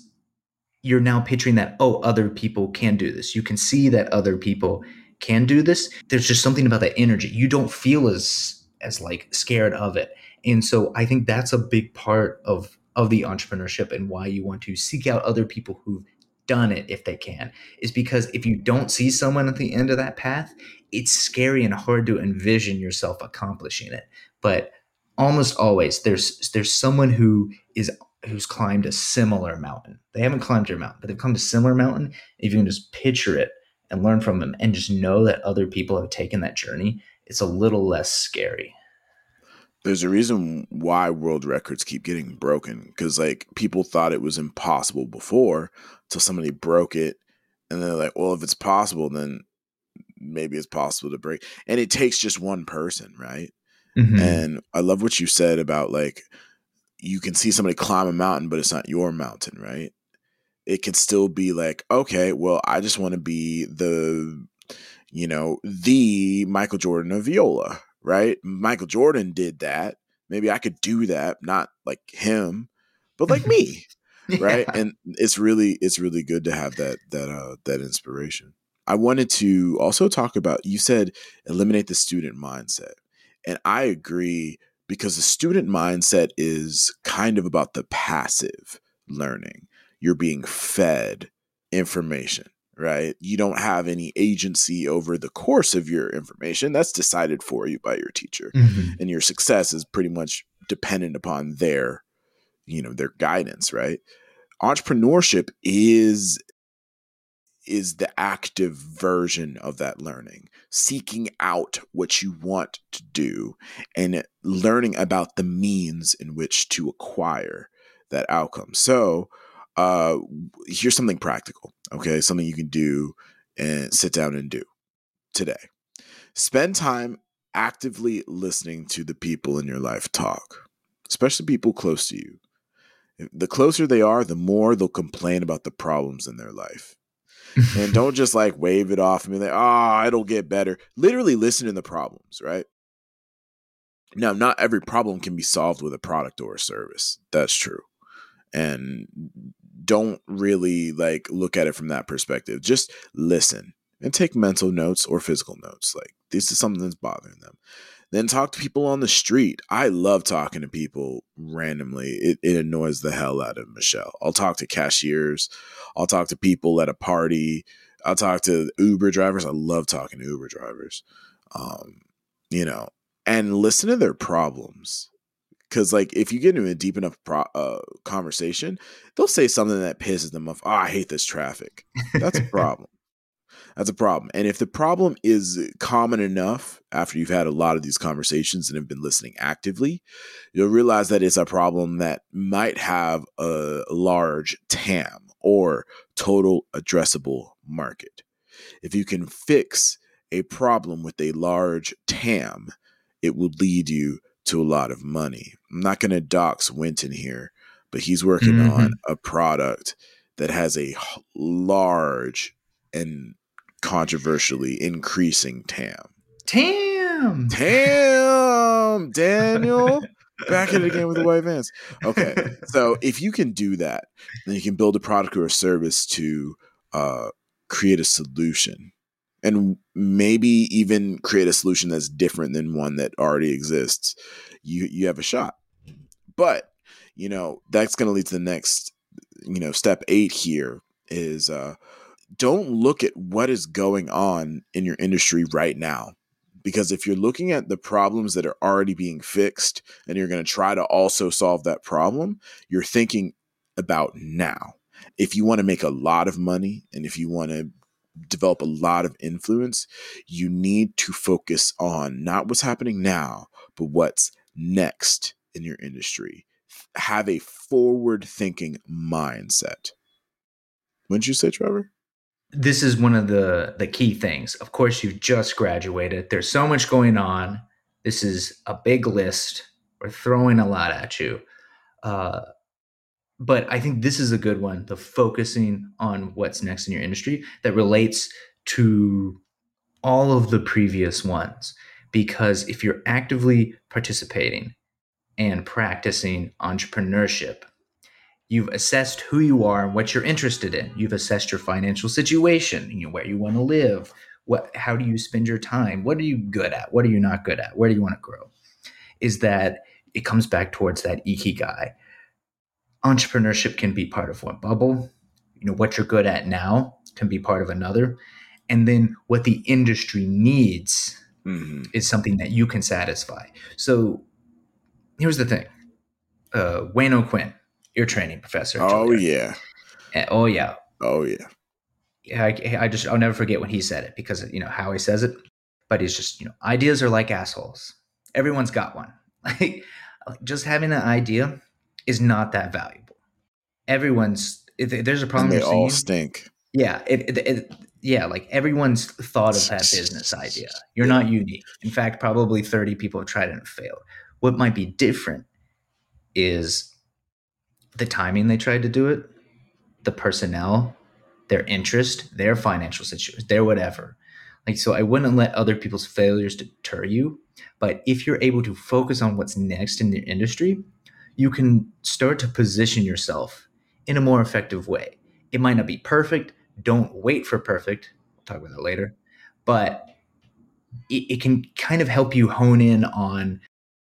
you're now picturing that, oh, other people can do this. You can see that other people can do this. There's just something about that energy. You don't feel as, as like scared of it. And so I think that's a big part of, of the entrepreneurship and why you want to seek out other people who've done it if they can, is because if you don't see someone at the end of that path, it's scary and hard to envision yourself accomplishing it. But almost always there's, there's someone who is who's climbed a similar mountain. They haven't climbed your mountain, but they've climbed a similar mountain. If you can just picture it and learn from them and just know that other people have taken that journey, it's a little less scary. There's a reason why world records keep getting broken, because like people thought it was impossible before till somebody broke it. And they're like, well, if it's possible, then maybe it's possible to break. And it takes just one person, right? Mm-hmm. And I love what you said about like, you can see somebody climb a mountain, but it's not your mountain, right? It could still be like, okay, well, I just want to be the, you know, the Michael Jordan of viola, right? Michael Jordan did that. Maybe I could do that, not like him, but like me, right? Yeah. And it's really, it's really good to have that that uh, that inspiration. I wanted to also talk about, you said eliminate the student mindset, and I agree. Because the student mindset is kind of about the passive learning. You're being fed information, right? You don't have any agency over the course of your information. That's decided for you by your teacher. Mm-hmm. And your success is pretty much dependent upon their, you know, their guidance, right? Entrepreneurship is, is the active version of that learning, seeking out what you want to do and learning about the means in which to acquire that outcome. So uh, here's something practical, okay? Something you can do and sit down and do today. Spend time actively listening to the people in your life talk, especially people close to you. the closer they are, the more they'll complain about the problems in their life. And don't just like wave it off and be like, ah, oh, it'll get better. Literally listen to the problems, right? Now, not every problem can be solved with a product or a service. That's true. And don't really like look at it from that perspective. Just listen and take mental notes or physical notes. Like, this is something that's bothering them. Then talk to people on the street. I love talking to people randomly. It, it annoys the hell out of Michelle. I'll talk to cashiers. I'll talk to people at a party. I'll talk to Uber drivers. I love talking to Uber drivers. Um, you know, and listen to their problems. Because, like, if you get into a deep enough pro- uh, conversation, they'll say something that pisses them off. Oh, I hate this traffic. That's a problem. That's a problem. And if the problem is common enough after you've had a lot of these conversations and have been listening actively, you'll realize that it's a problem that might have a large T A M or total addressable market. If you can fix a problem with a large T A M, it will lead you to a lot of money. I'm not going to dox Winton here, but he's working mm-hmm. on a product that has a large and controversially increasing T A M. T A M! T A M! Daniel! Back at it again with the white vans. Okay, so if you can do that, then you can build a product or a service to uh, create a solution. And maybe even create a solution that's different than one that already exists. You you have a shot. But, you know, that's going to lead to the next, you know, step eight here is uh, don't look at what is going on in your industry right now. Because if you're looking at the problems that are already being fixed and you're going to try to also solve that problem, you're thinking about now. If you want to make a lot of money and if you want to develop a lot of influence, you need to focus on not what's happening now, but what's next in your industry. Have a forward-thinking mindset. Wouldn't you say, Trevor? This is one of the, the key things. Of course, you've just graduated. There's so much going on. This is a big list. We're throwing a lot at you. Uh, But I think this is a good one, the focusing on what's next in your industry that relates to all of the previous ones. Because if you're actively participating and practicing entrepreneurship, you've assessed who you are and what you're interested in. You've assessed your financial situation, you know, where you want to live, what, how do you spend your time? What are you good at? What are you not good at? Where do you want to grow? Is that it comes back towards that Ikigai. Entrepreneurship can be part of one bubble. You know, what you're good at now can be part of another. And then what the industry needs mm-hmm. is something that you can satisfy. So here's the thing. Uh, Wayne O'Quinn, your training professor. Oh, yeah. And, oh, yeah. Oh, yeah. Yeah. I, I just, I'll never forget when he said it because, you know, how he says it. But he's just, you know, ideas are like assholes. Everyone's got one. Like, just having an idea is not that valuable. Everyone's if there's a problem. And they all stink. Yeah, it, it, it, yeah. Like everyone's thought of that business idea. You're yeah. not unique. In fact, probably thirty people have tried and failed. What might be different is the timing they tried to do it, the personnel, their interest, their financial situation, their whatever. Like so, I wouldn't let other people's failures deter you. But if you're able to focus on what's next in the industry, you can start to position yourself in a more effective way. It might not be perfect. Don't wait for perfect. We'll talk about that later. But it, it can kind of help you hone in on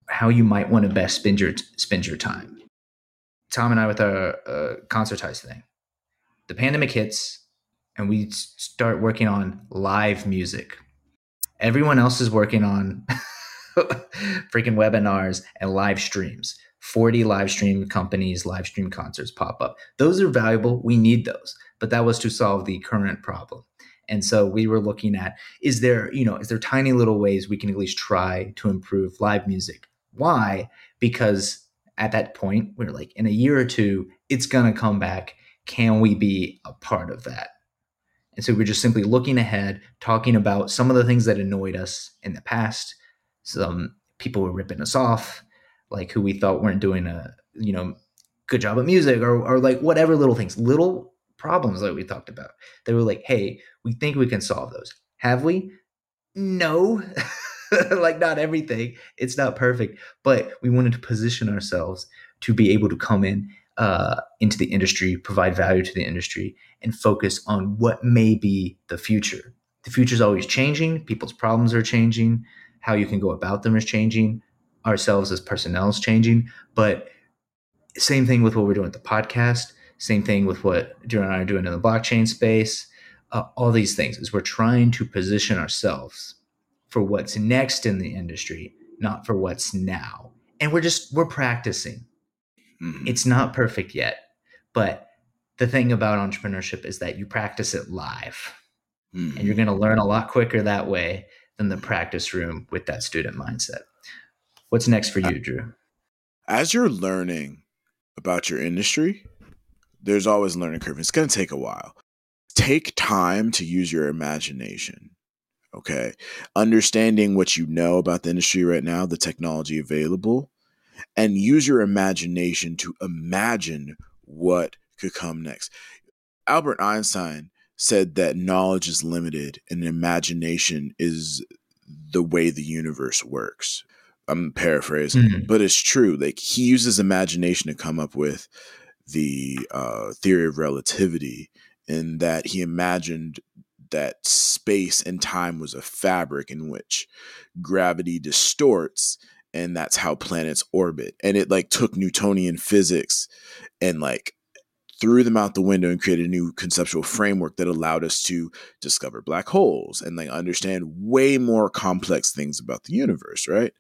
how you might want to best spend your spend your time. Tom and I with our uh, Concertize thing. The pandemic hits, and we start working on live music. Everyone else is working on freaking webinars and live streams. forty live stream companies, live stream concerts pop up. Those are valuable. We need those. But that was to solve the current problem. And so we were looking at, is there, you know, is there tiny little ways we can at least try to improve live music? Why? Because at that point, we were like, in a year or two, it's going to come back. Can we be a part of that? And so we're just simply looking ahead, talking about some of the things that annoyed us in the past. Some people were ripping us off. Like who we thought weren't doing a, you know, good job at music, or, or like whatever little things, little problems that we talked about. They were like, hey, we think we can solve those. Have we? No, like not everything. It's not perfect, but we wanted to position ourselves to be able to come in uh, into the industry, provide value to the industry, and focus on what may be the future. The future is always changing. People's problems are changing. How you can go about them is changing. Ourselves as personnel is changing. But same thing with what we're doing with the podcast. Same thing with what Duane and I are doing in the blockchain space. Uh, all these things is we're trying to position ourselves for what's next in the industry, not for what's now. And we're just, we're practicing. Mm-hmm. It's not perfect yet. But the thing about entrepreneurship is that you practice it live. Mm-hmm. And you're going to learn a lot quicker that way than the practice room with that student mindset. What's next for you, Drew? As you're learning about your industry, there's always a learning curve. It's going to take a while. Take time to use your imagination, okay? Understanding what you know about the industry right now, the technology available, and use your imagination to imagine what could come next. Albert Einstein said that knowledge is limited and imagination is the way the universe works. I'm paraphrasing, mm-hmm. but it's true. Like, he uses imagination to come up with the uh, theory of relativity, in that he imagined that space and time was a fabric in which gravity distorts, and that's how planets orbit. And it like took Newtonian physics and like threw them out the window and created a new conceptual framework that allowed us to discover black holes and like understand way more complex things about the universe, right?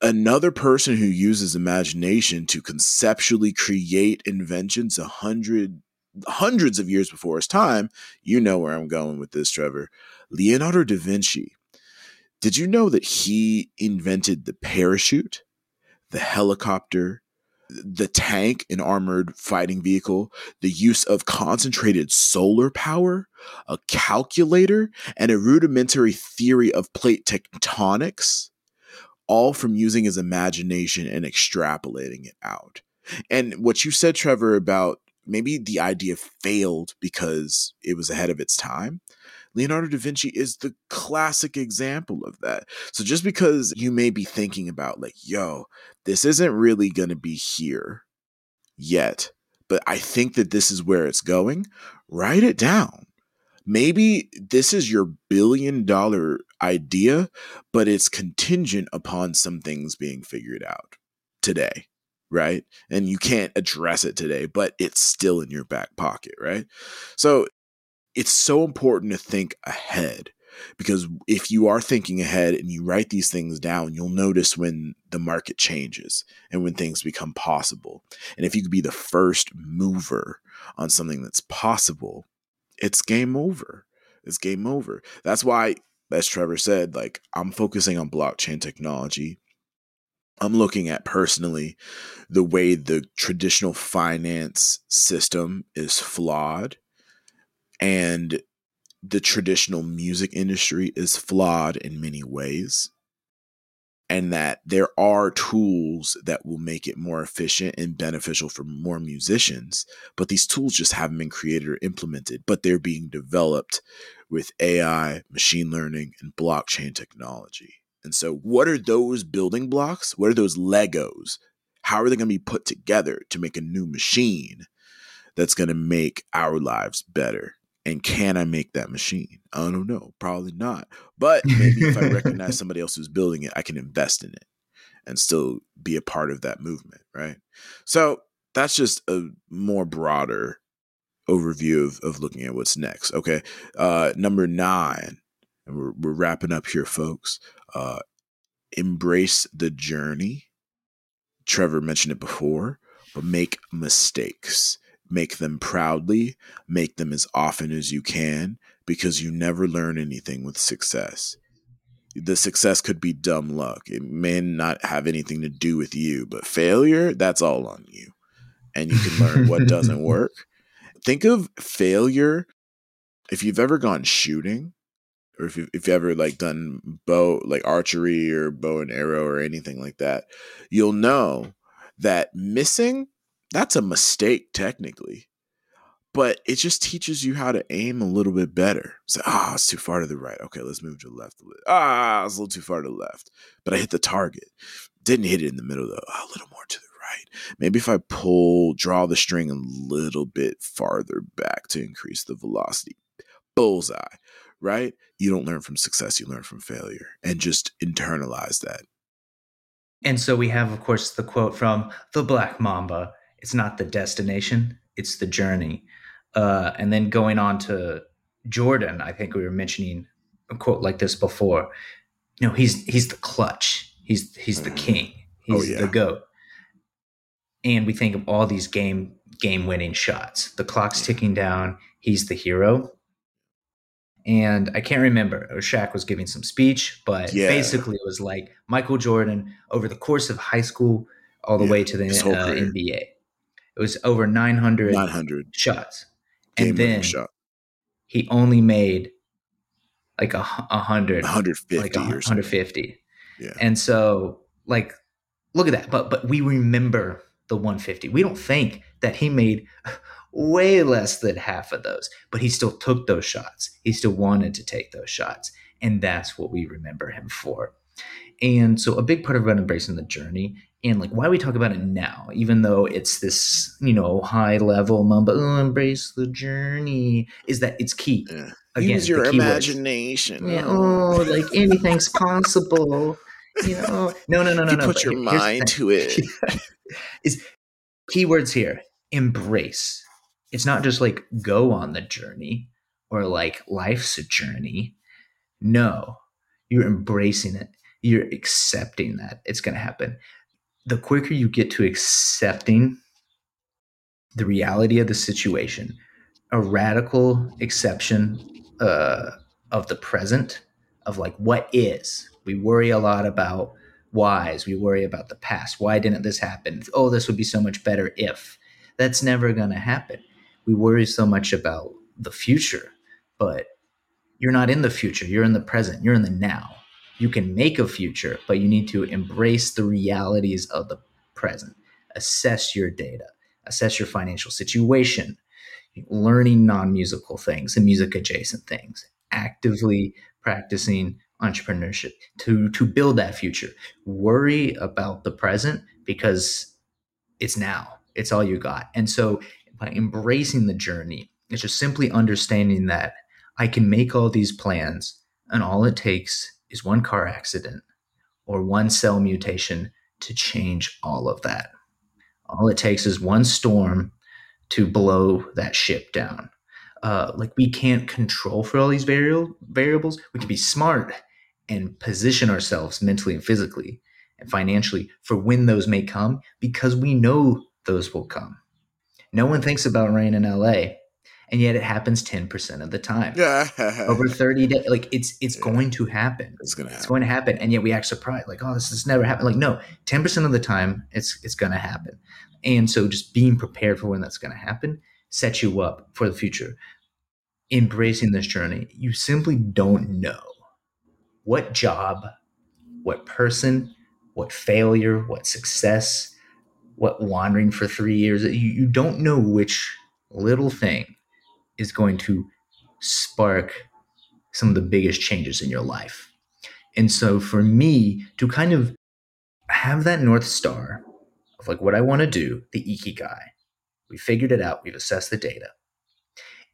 Another person who uses imagination to conceptually create inventions a hundred hundreds of years before his time, you know where I'm going with this, Trevor, Leonardo da Vinci. Did you know that he invented the parachute, the helicopter, the tank, an armored fighting vehicle, the use of concentrated solar power, a calculator, and a rudimentary theory of plate tectonics, all from using his imagination and extrapolating it out. And what you said, Trevor, about maybe the idea failed because it was ahead of its time. Leonardo da Vinci is the classic example of that. So just because you may be thinking about like, yo, this isn't really going to be here yet, but I think that this is where it's going, write it down. Maybe this is your billion dollar idea, but it's contingent upon some things being figured out today. Right? And you can't address it today, but it's still in your back pocket, right? So it's so important to think ahead, because if you are thinking ahead and you write these things down, you'll notice when the market changes and when things become possible. And if you could be the first mover on something that's possible, it's game over. It's game over. That's why, as Trevor said, like, I'm focusing on blockchain technology. I'm looking at personally the way the traditional finance system is flawed and the traditional music industry is flawed in many ways, and that there are tools that will make it more efficient and beneficial for more musicians, but these tools just haven't been created or implemented, but they're being developed with A I, machine learning, and blockchain technology. And so what are those building blocks? What are those Legos? How are they going to be put together to make a new machine that's going to make our lives better? And can I make that machine? I don't know. Probably not. But maybe if I recognize somebody else who's building it, I can invest in it and still be a part of that movement, right? So that's just a more broader overview of, of looking at what's next. Okay. Uh, number nine. And we're, we're wrapping up here, folks. Uh, embrace the journey. Trevor mentioned it before, but make mistakes. Make them proudly. Make them as often as you can, because you never learn anything with success. The success could be dumb luck. It may not have anything to do with you, but failure, that's all on you. And you can learn what doesn't work. Think of failure. If you've ever gone shooting, or if you if you ever like done bow, like archery or bow and arrow or anything like that, you'll know that missing, that's a mistake technically, but it just teaches you how to aim a little bit better. So, ah, oh, it's too far to the right. Okay, let's move to the left. Ah, oh, it's a little too far to the left, but I hit the target. Didn't hit it in the middle though. Oh, a little more to the right. Maybe if I pull, draw the string a little bit farther back to increase the velocity. Bullseye, right? You don't learn from success, you learn from failure, and just internalize that. And so we have, of course, the quote from the Black Mamba. It's not the destination, it's the journey. Uh, and then going on to Jordan, I think we were mentioning a quote like this before. You know, he's he's the clutch. He's he's the king. He's oh, yeah. the GOAT. And we think of all these game game winning shots. The clock's ticking down. He's the hero. And I can't remember. Shaq was giving some speech, but yeah. basically it was like Michael Jordan over the course of high school all the yeah, way to the uh, N B A. It was over nine hundred shots. Game and then shot. He only made like a, a hundred, one hundred fifty like a, or something. one hundred fifty. Yeah. And so like, look at that. But, but we remember the one hundred fifty. We don't think that he made way less than half of those, but he still took those shots. He still wanted to take those shots. And that's what we remember him for. And so a big part of about embracing the journey and like why we talk about it now, even though it's this, you know, high level mumbo, oh, embrace the journey, is that it's key. Yeah. Again, use your imagination. Yeah, oh, like anything's possible. You know, no, no, no, no, you no. Put your mind to it. Is keywords here, embrace. It's not just like go on the journey or like life's a journey. No, you're embracing it. You're accepting that it's going to happen. The quicker you get to accepting the reality of the situation, a radical exception uh, of the present, of like what is. We worry a lot about whys. We worry about the past. Why didn't this happen? Oh, this would be so much better if. That's never going to happen. We worry so much about the future, but you're not in the future. You're in the present. You're in the now. You can make a future, but you need to embrace the realities of the present. Assess your data. Assess your financial situation. Learning non-musical things and music-adjacent things. Actively practicing entrepreneurship to, to build that future. Worry about the present because it's now. It's all you got. And so by embracing the journey, it's just simply understanding that I can make all these plans and all it takes is one car accident or one cell mutation to change all of that. All it takes is one storm to blow that ship down. Uh, like we can't control for all these variable variables. We can be smart and position ourselves mentally and physically and financially for when those may come because we know those will come. No one thinks about rain in L A, and yet it happens ten percent of the time. Yeah. Over thirty days. Like it's it's yeah. going to happen. It's going to happen. It's going to happen. And yet we act surprised. Like, oh, this has never happened. Like, no, ten percent of the time it's it's going to happen. And so just being prepared for when that's going to happen sets you up for the future. Embracing this journey, you simply don't know what job, what person, what failure, what success, what wandering for three years. You, you don't know which little thing is going to spark some of the biggest changes in your life. And so for me to kind of have that North Star of like what I want to do, the Ikigai, we figured it out, we've assessed the data.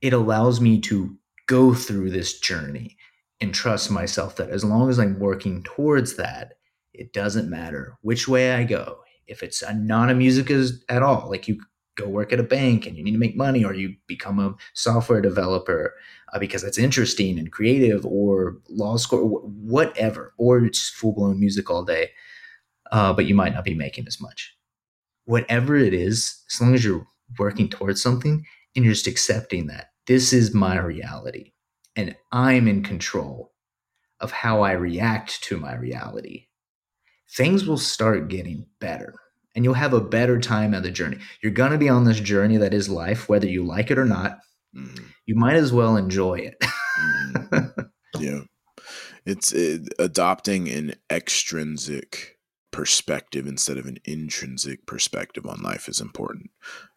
It allows me to go through this journey and trust myself that as long as I'm working towards that, it doesn't matter which way I go. If it's not a music at all, like you go work at a bank and you need to make money, or you become a software developer uh, because that's interesting and creative, or law school, or whatever, or just full blown music all day, uh, but you might not be making as much. Whatever it is, as long as you're working towards something and you're just accepting that this is my reality and I'm in control of how I react to my reality, things will start getting better. And you'll have a better time at the journey. You're going to be on this journey that is life, whether you like it or not. Mm. You might as well enjoy it. mm. Yeah. It's it, adopting an extrinsic perspective instead of an intrinsic perspective on life is important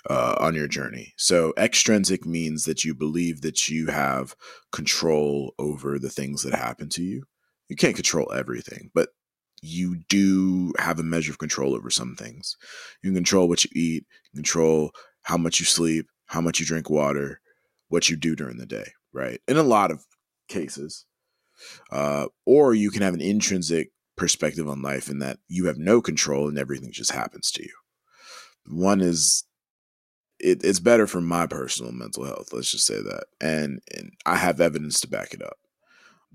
uh, on your journey. So extrinsic means that you believe that you have control over the things that happen to you. You can't control everything, but you do have a measure of control over some things. You can control what you eat, control how much you sleep, how much you drink water, what you do during the day, right? In a lot of cases. Uh, or you can have an intrinsic perspective on life in that you have no control and everything just happens to you. One is, it, it's better for my personal mental health. Let's just say that. And, and I have evidence to back it up.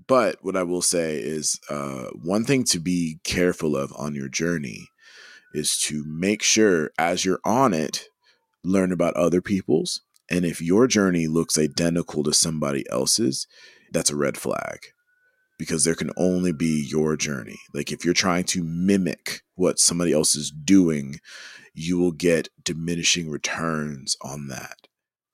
But what I will say is uh, one thing to be careful of on your journey is to make sure as you're on it, learn about other people's. And if your journey looks identical to somebody else's, that's a red flag, because there can only be your journey. Like if you're trying to mimic what somebody else is doing, you will get diminishing returns on that.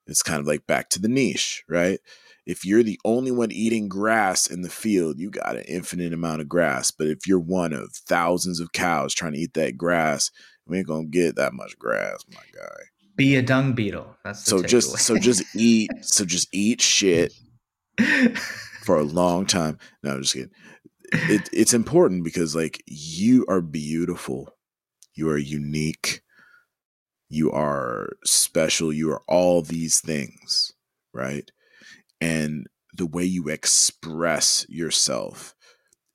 It's kind of like back to the niche, right? If you're the only one eating grass in the field, you got an infinite amount of grass. But if you're one of thousands of cows trying to eat that grass, we ain't gonna get that much grass, my guy. Be a dung beetle. That's the so takeaway. just so just eat so just eat shit for a long time. No, I'm just kidding. It, it's important because like you are beautiful, you are unique, you are special, you are all these things, right? And the way you express yourself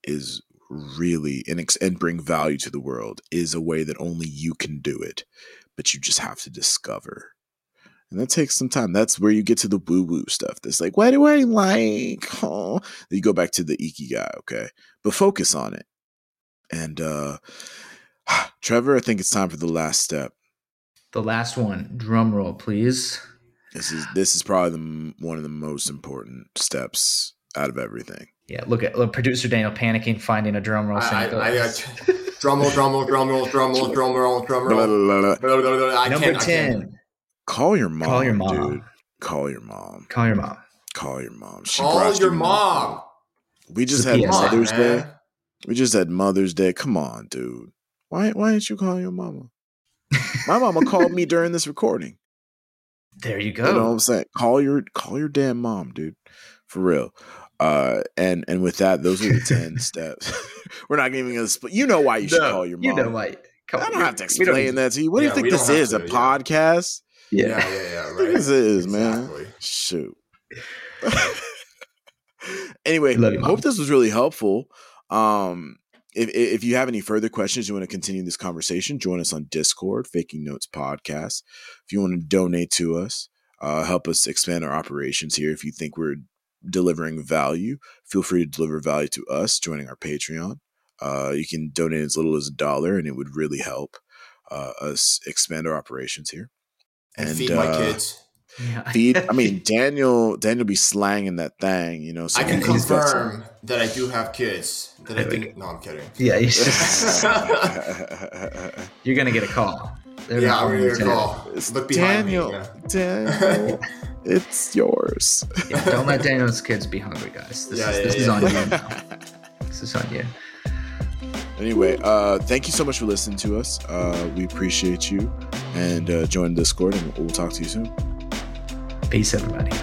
is really and, ex- and bring value to the world is a way that only you can do it. But you just have to discover. And that takes some time. That's where you get to the woo-woo stuff. That's like, what do I like? Oh. You go back to the Ikigai, okay? But focus on it. And uh, Trevor, I think it's time for the last step. The last one. Drum roll, please. This is this is probably the, one of the most important steps out of everything. Yeah, look at look, producer Daniel panicking, finding a drum roll. I, I, I, I, drum roll, drum roll, drum roll, drum roll, drum roll, drum roll. Blah, blah, blah, blah, blah, blah. I Number can't, ten. I can't. Call your mom. Call your mom. Dude. Call your mom. Call your mom. Call your mom. She Call your mom. mom. We just had Mother's Day. We just had Mother's Day. Come on, dude. Why why didn't you call your mama? My mama called me during this recording. There you go. You know what I'm saying? Call your call your damn mom, dude. For real. Uh, and and with that, those are the ten steps. We're not giving us, but you know why you should no, call your mom. You know why. Come I don't have to explain that to you. What yeah, do you think this is? To, a yeah. podcast? Yeah, yeah, yeah. yeah right. What this is, exactly. man. Shoot. Anyway, I hope mom. This was really helpful. Um, if if you have any further questions, you want to continue this conversation, join us on Discord, Faking Notes Podcast. If you want to donate to us, uh, help us expand our operations here. If you think we're delivering value, feel free to deliver value to us joining our Patreon. Uh, you can donate as little as a dollar and it would really help uh, us expand our operations here. And, and feed uh, my kids. Yeah. Feed. I mean, Daniel, Daniel be slanging that thing, you know. So I can confirm that I do have kids. That I think. No, I'm kidding. Yeah. You You're going to get a call. They're yeah, I'm going to get a call. Look behind Daniel, me. Yeah. Daniel. It's yours. Yeah, don't let Daniel's kids be hungry, guys. This, yeah, is, yeah, this yeah. is on you now. This is on you. Anyway, uh, thank you so much for listening to us. Uh, we appreciate you. And uh, join Discord, and we'll talk to you soon. Peace, everybody.